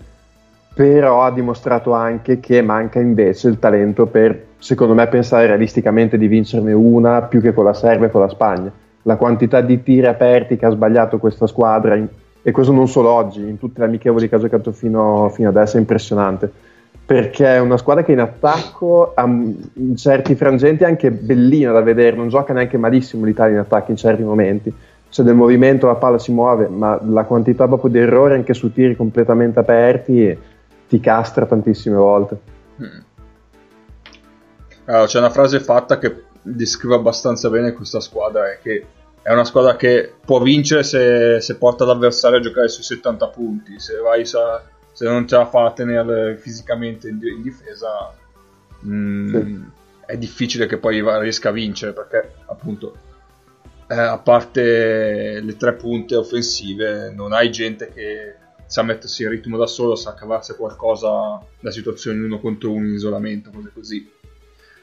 però ha dimostrato anche che manca invece il talento per, secondo me, pensare realisticamente di vincerne una più che con la Serbia e con la Spagna. La quantità di tiri aperti che ha sbagliato questa squadra, e questo non solo oggi, in tutte le amichevoli che ha giocato fino adesso, è impressionante, perché è una squadra che in attacco in certi frangenti è anche bellina da vedere, non gioca neanche malissimo l'Italia in attacco in certi momenti, cioè nel movimento la palla si muove, ma la quantità proprio di errori anche su tiri completamente aperti ti castra tantissime volte. Allora, c'è una frase fatta che descrive abbastanza bene questa squadra, è che è una squadra che può vincere se porta l'avversario a giocare sui 70 punti, se non ce la fa a tenere fisicamente in difesa, sì, è difficile che poi riesca a vincere, perché appunto a parte le tre punte offensive non hai gente che sa mettersi in ritmo da solo, sa cavarsi qualcosa da situazioni uno contro uno in isolamento, cose così.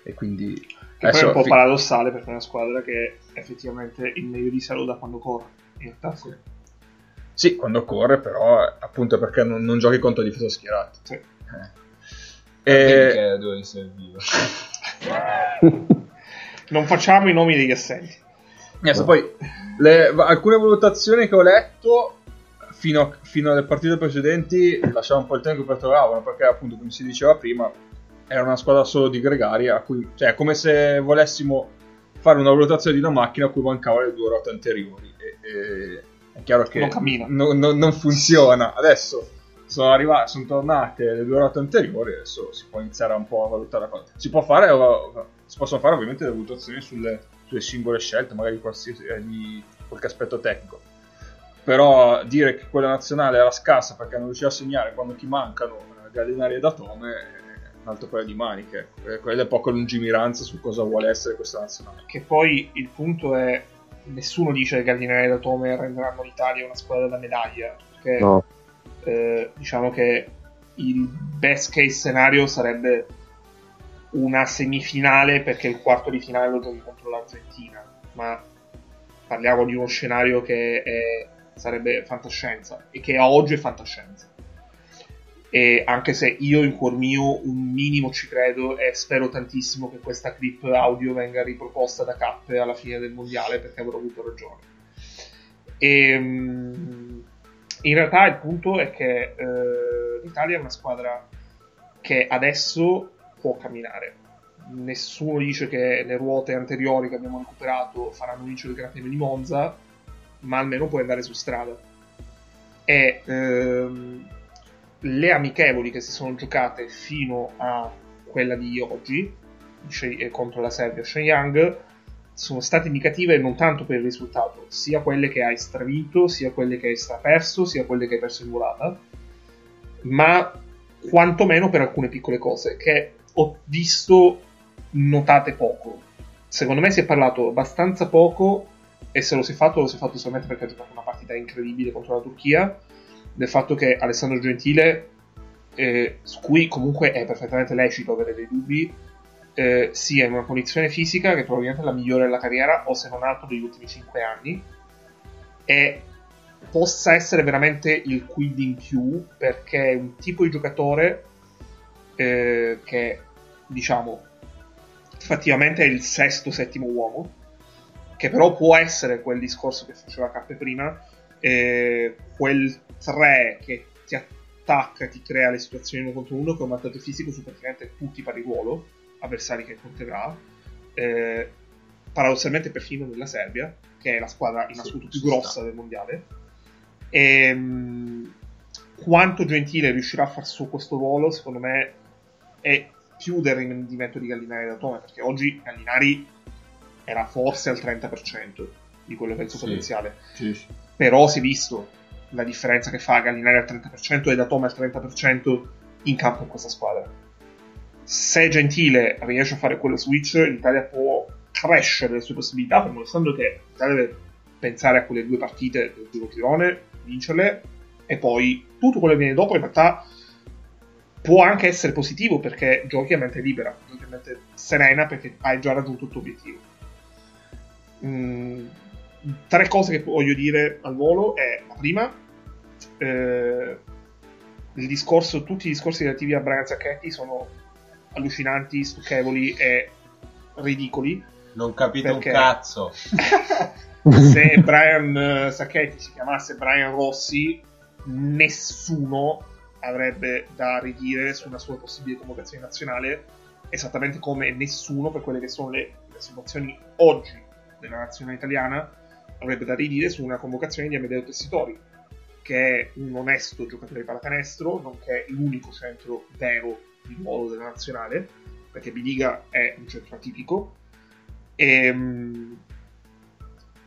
E quindi che poi è un po' paradossale, perché è una squadra che effettivamente il meglio di sé lo dà quando corre, in realtà. Sì, quando corre, però appunto perché non giochi contro la difesa schierata. Sì. E... dove non facciamo i nomi degli assenti. Adesso, poi alcune valutazioni che ho letto fino alle partite precedenti lasciavano un po' il tempo che trovavano, perché appunto come si diceva prima era una squadra solo di gregari, a cui, cioè, è come se volessimo fare una valutazione di una macchina a cui mancavano le due ruote anteriori. È chiaro che non funziona. Adesso sono tornate le due ruote anteriori, adesso si può iniziare un po' a valutare la cosa. Si possono fare ovviamente le valutazioni sulle singole scelte, magari di qualche aspetto tecnico. però dire che quella nazionale era scarsa perché non riusciva a segnare quando ti mancano Gallinari ed Atome è un altro paio di maniche. Quella è poca lungimiranza su cosa vuole essere questa nazionale. Che poi il punto è, nessuno dice che Gallinari ed Atome renderanno l'Italia una squadra da medaglia, perché no. Diciamo che il best case scenario sarebbe una semifinale, perché il quarto di finale lo giochi contro l'Argentina, ma parliamo di uno scenario che sarebbe fantascienza, e che a oggi è fantascienza. E anche se io in cuor mio un minimo ci credo e spero tantissimo che questa clip audio venga riproposta da Cap alla fine del mondiale, perché avrò avuto ragione. E in realtà il punto è che l'Italia è una squadra che adesso può camminare. Nessuno dice che le ruote anteriori che abbiamo recuperato faranno vincere il Gran Premio di Monza, ma almeno puoi andare su strada. E le amichevoli che si sono giocate fino a quella di oggi contro la Serbia a Shenyang sono state indicative non tanto per il risultato, sia quelle che hai stravinto, sia quelle che hai straperso, sia quelle che hai perso in volata, ma quantomeno per alcune piccole cose che ho visto notate poco. Secondo me si è parlato abbastanza poco, e se lo si è fatto solamente perché ha giocato una partita incredibile contro la Turchia, del fatto che Alessandro Gentile, su cui comunque è perfettamente lecito avere dei dubbi, sia in una condizione fisica che probabilmente è la migliore della carriera, o se non altro degli ultimi 5 anni, e possa essere veramente il quid in più, perché è un tipo di giocatore che, diciamo, effettivamente è il settimo uomo, che però può essere quel discorso che faceva Cappe prima, quel 3 che ti attacca, ti crea le situazioni uno contro uno, che è un vantaggio fisico su praticamente tutti i pari ruolo avversari che incontrerà, paradossalmente perfino della Serbia, che è la squadra in assoluto più grossa del mondiale. E quanto Gentile riuscirà a far su questo ruolo, secondo me è più del rendimento di Gallinari da Tome, perché oggi Gallinari era forse al 30% di quello che è il suo potenziale, sì. Però si è visto la differenza che fa Gallinari al 30% e da Tome al 30% in campo in questa squadra. Se Gentile riesce a fare quello switch, l'Italia può crescere le sue possibilità, mostrando che l'Italia deve pensare a quelle due partite del primo girone, vincerle, e poi tutto quello che viene dopo in realtà può anche essere positivo, perché giochi a mente libera, giochi a mente serena, perché hai già raggiunto il tuo obiettivo. 3 cose che voglio dire al volo è: la prima, tutti i discorsi relativi a Brian Sacchetti sono allucinanti, stucchevoli e ridicoli. Non capite perché... un cazzo. Se Brian Sacchetti si chiamasse Brian Rossi, nessuno avrebbe da ridire su una sua possibile convocazione nazionale, esattamente come nessuno per quelle che sono le situazioni oggi della nazionale italiana avrebbe da ridire su una convocazione di Amedeo Tessitori, che è un onesto giocatore di pallacanestro, nonché l'unico centro vero di ruolo della nazionale, perché Biliga è un centro atipico,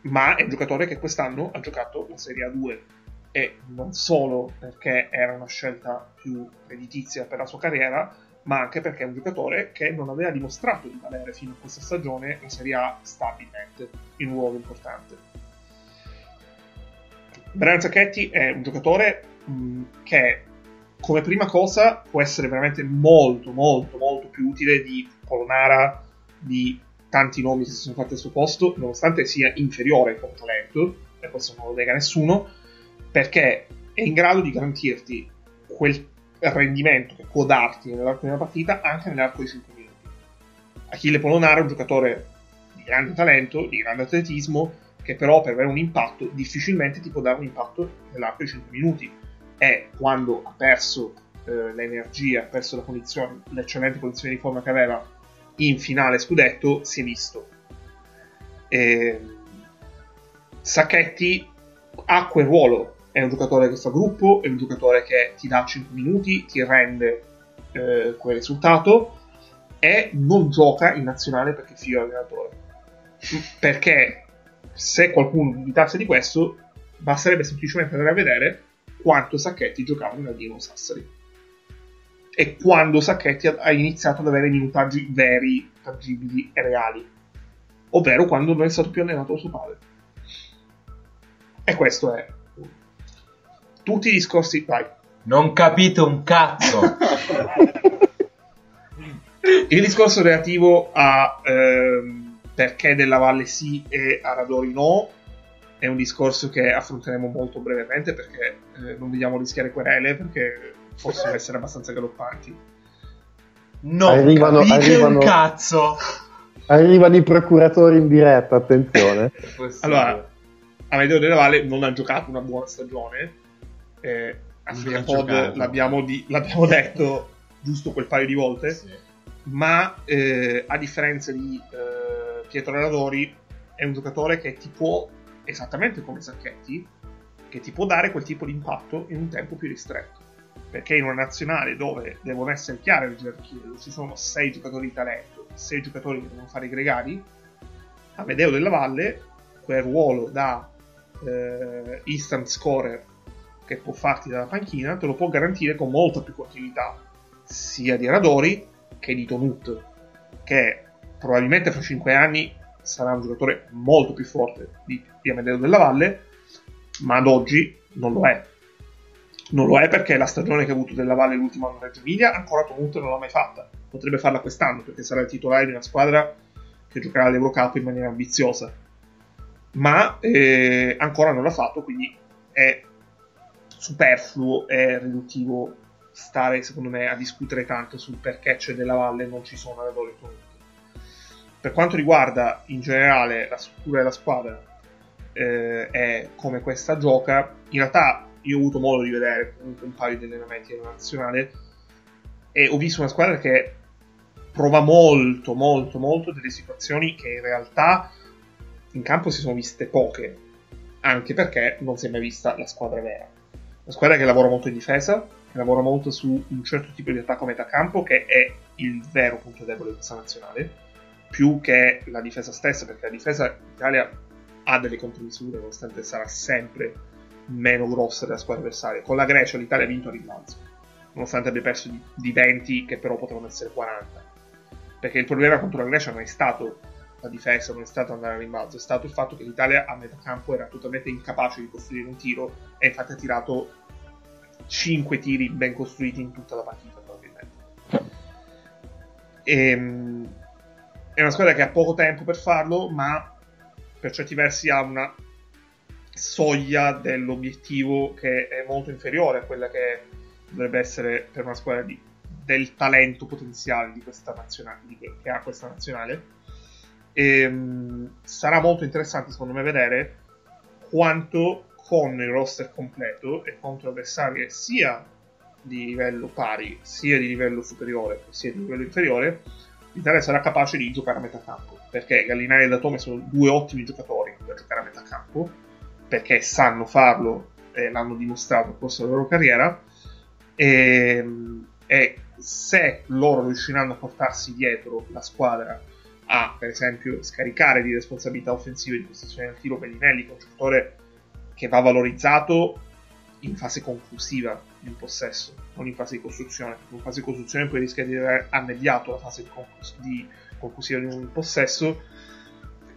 ma è un giocatore che quest'anno ha giocato la Serie A2, e non solo perché era una scelta più redditizia per la sua carriera, ma anche perché è un giocatore che non aveva dimostrato di valere fino a questa stagione la Serie A stabilmente in un ruolo importante. Brian Sacchetti è un giocatore che, come prima cosa, può essere veramente molto, molto, molto più utile di Polonara, di tanti nomi che si sono fatti al suo posto, nonostante sia inferiore come talento, e questo non lo nega nessuno, perché è in grado di garantirti quel rendimento che può darti nell'arco di una partita anche nell'arco di 5 minuti. Achille Polonara è un giocatore di grande talento, di grande atletismo, che però per avere un impatto difficilmente ti può dare un impatto nell'arco di 5 minuti. E quando ha perso l'energia, ha perso la condizione, l'eccellente condizione di forma che aveva in finale scudetto, si è visto. Sacchetti ha quel ruolo, è un giocatore che fa gruppo, è un giocatore che ti dà 5 minuti, ti rende quel risultato, e non gioca in nazionale perché figlio allenatore. Perché se qualcuno dubitasse di questo, basterebbe semplicemente andare a vedere quanto Sacchetti giocava nella Dinamo Sassari e quando Sacchetti ha iniziato ad avere minutaggi veri, tangibili e reali, ovvero quando non è stato più allenato da suo padre. E questo è tutti i discorsi. Vai. Non capite un cazzo. Il discorso relativo a perché Della Valle sì e a Radori no è un discorso che affronteremo molto brevemente, perché non vogliamo rischiare querele, perché possono essere abbastanza galoppanti. Non capite un cazzo. Arrivano i procuratori in diretta, attenzione. Allora, Amedeo Della Valle non ha giocato una buona stagione, a Free and Pod l'abbiamo detto giusto quel paio di volte, sì. Ma a differenza di Pietro Radori è un giocatore che ti può, esattamente come Sacchetti, che ti può dare quel tipo di impatto in un tempo più ristretto, perché in una nazionale dove devono essere chiare le gerarchie, ci sono 6 giocatori di talento, 6 giocatori che devono fare i gregari, Amedeo Della Valle quel ruolo da instant scorer che può farti dalla panchina te lo può garantire con molta più continuità, sia di Radori che di Tonut, che probabilmente fra 5 anni sarà un giocatore molto più forte di Amedeo Della Valle, ma ad oggi non lo è perché la stagione che ha avuto Della Valle l'ultima anno a Reggio Emilia ancora Tonut non l'ha mai fatta. Potrebbe farla quest'anno perché sarà il titolare di una squadra che giocherà all'Eurocup in maniera ambiziosa, ma ancora non l'ha fatto, quindi è superfluo e riduttivo stare, secondo me, a discutere tanto sul perché c'è Della Valle e non ci sono Radori e Tonut. Per quanto riguarda in generale la struttura della squadra e come questa gioca, in realtà io ho avuto modo di vedere comunque un paio di allenamenti della nazionale e ho visto una squadra che prova molto molto molto delle situazioni che in realtà in campo si sono viste poche, anche perché non si è mai vista la squadra vera. Una squadra che lavora molto in difesa, che lavora molto su un certo tipo di attacco a metà campo, che è il vero punto debole di questa nazionale, più che la difesa stessa, perché la difesa in Italia ha delle contromisure, nonostante sarà sempre meno grossa della squadra avversaria. Con la Grecia l'Italia ha vinto a rimbalzo, nonostante abbia perso di 20, che però potevano essere 40, perché il problema contro la Grecia non è stato la difesa, non è stato andare a rimbalzo, è stato il fatto che l'Italia a metà campo era totalmente incapace di costruire un tiro e infatti ha tirato 5 tiri ben costruiti in tutta la partita probabilmente. È una squadra che ha poco tempo per farlo, ma per certi versi ha una soglia dell'obiettivo che è molto inferiore a quella che dovrebbe essere per una squadra del talento potenziale di questa nazionale, che ha questa nazionale. E sarà molto interessante, secondo me, vedere quanto con il roster completo e contro avversarie sia di livello pari, sia di livello superiore, sia di livello inferiore, l'Italia sarà capace di giocare a metà campo, perché Gallinari e Datome sono due ottimi giocatori da giocare a metà campo, perché sanno farlo e l'hanno dimostrato nel corso della loro carriera, e se loro riusciranno a portarsi dietro la squadra a, per esempio, scaricare di responsabilità offensive di posizione del tiro Bellinelli, che è un giocatore che va valorizzato in fase conclusiva di un possesso, non in fase di costruzione. In fase di costruzione poi rischia di aver annebbiato la fase di conclusiva di un possesso.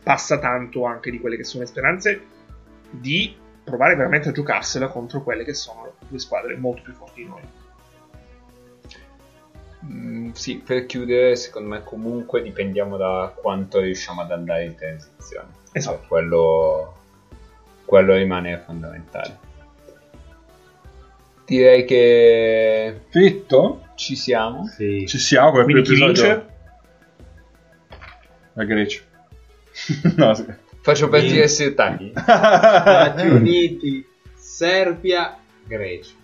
Passa tanto anche di quelle che sono le speranze di provare veramente a giocarsela contro quelle che sono due squadre molto più forti di noi. Sì, per chiudere, secondo me comunque dipendiamo da quanto riusciamo ad andare in transizione. Esatto. Cioè, quello rimane fondamentale. Direi che fitto? Ci siamo. Sì. Ci siamo, come primo episodio. La Grecia. No, sì. Faccio partire Sirtaki. Stati Uniti, Serbia, Grecia.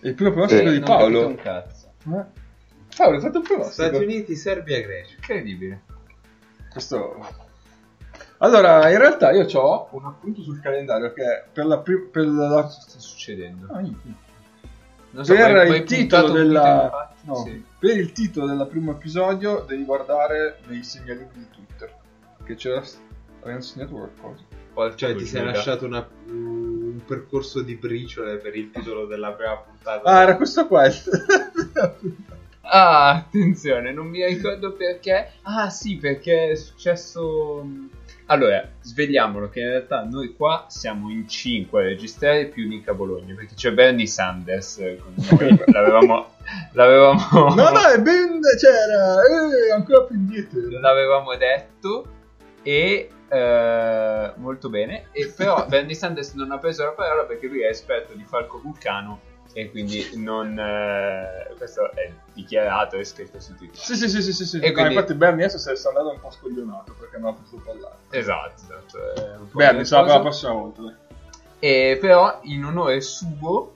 Il primo pronostico di Paolo. Un cazzo. Paolo, è stato un pronostico. Stati Uniti, Serbia e Grecia. Incredibile. Questo. Allora, in realtà io ho un appunto sul calendario che per la sta succedendo. Non so, per il titolo del primo episodio devi guardare nei segnalibri di Twitter, che c'era, avevano segnato qualcosa. Cioè ti sei lasciato un percorso di briciole per il titolo della prima puntata. Ah, era questo qua. Ah, attenzione, non mi ricordo perché. Ah sì, perché è successo. Allora, svegliamolo che in realtà noi qua siamo in 5 a registrare più Nica Bologna, perché c'è Bernie Sanders con noi. L'avevamo no, no, è ben... c'era ancora più indietro. L'avevamo detto e molto bene. E però Bernie Sanders non ha preso la parola perché lui è esperto di Falco Vulcano. E quindi non questo è dichiarato e scritto su Twitter. Sì. E quindi... infatti Bernie adesso si è andato un po' scoglionato perché non ha potuto parlare. Esatto. Bernie, ce la fa la prossima volta. E però in onore suo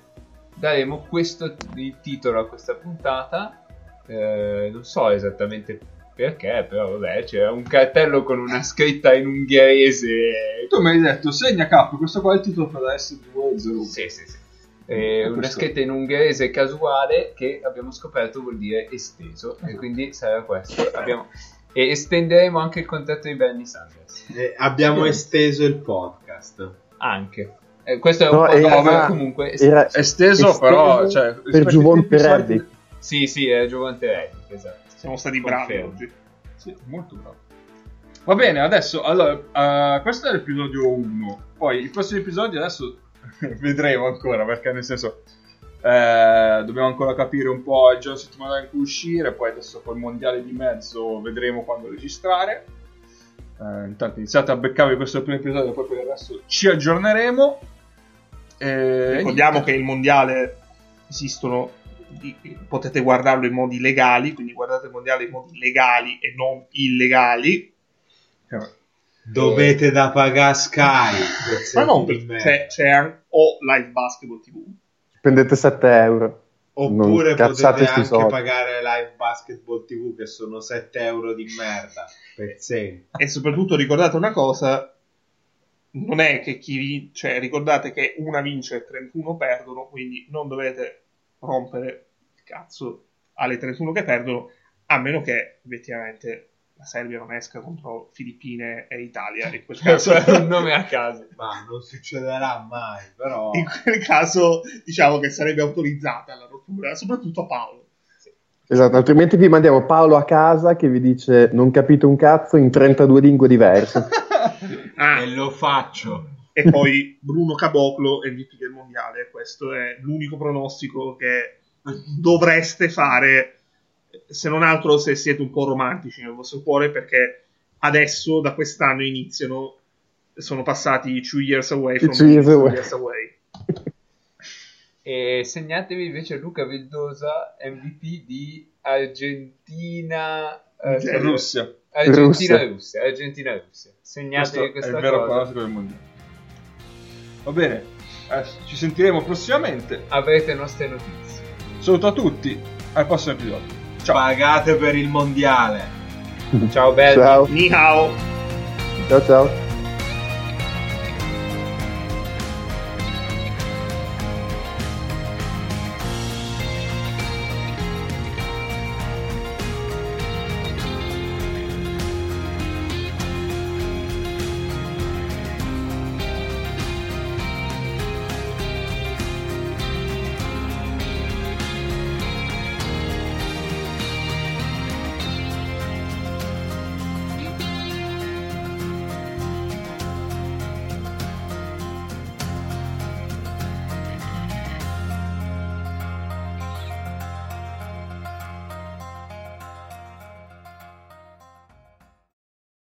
daremo questo titolo a questa puntata. Non so esattamente perché, però vabbè, c'era un cartello con una scritta in ungherese. Tu mi hai detto segna capo, questo qua è il titolo per la S201. Sì. Una scritta in ungherese casuale che abbiamo scoperto vuol dire esteso, e quindi sarà questo. E estenderemo anche il contratto di Bernie Sanders. Abbiamo esteso il podcast anche. Questo è un po' era, comunque esteso però cioè, per Giovante Reddick. Sì, è Giovante Reddick, esatto. Siamo stati bravi oggi. Sì, molto bravi. Va bene, adesso allora questo è l'episodio 1. Poi il prossimo episodio adesso vedremo ancora, perché nel senso dobbiamo ancora capire un po' il giorno settimanale in cui uscire. Poi adesso col mondiale di mezzo vedremo quando registrare. Intanto iniziate a beccarvi questo primo episodio, poi per il resto ci aggiorneremo. Ricordiamo che il mondiale esistono, potete guardarlo in modi legali, quindi guardate il mondiale in modi legali e non illegali. Dovete da pagare Sky. Ma non perché c'è anche o Live Basketball TV. Spendete 7 euro. Oppure non potete anche pagare Live Basketball TV, che sono 7 euro di merda. E soprattutto ricordate una cosa: non è che chi vince, ricordate che una vince e 31 perdono, quindi non dovete rompere il cazzo alle 31 che perdono, a meno che effettivamente la Serbia non esca contro Filippine e Italia. In quel caso è un nome a caso, ma non succederà mai, però in quel caso diciamo che sarebbe autorizzata la rottura, soprattutto a Paolo. Sì. Esatto, altrimenti vi mandiamo Paolo a casa che vi dice non capite un cazzo in 32 lingue diverse. E lo faccio. E poi Bruno Caboclo MVP del mondiale, questo è l'unico pronostico che dovreste fare, se non altro se siete un po' romantici nel vostro cuore, perché adesso da quest'anno iniziano, sono passati 2 years away. E segnatevi invece Luca Vildosa MVP di Argentina e Russia. Segnatevi questa cosa, del mondiale. Va bene, ci sentiremo prossimamente, avrete nostre notizie. Saluto a tutti, al prossimo episodio. Ciao. Pagate per il mondiale. Ciao belli. Ciao. Ni hao. Ciao.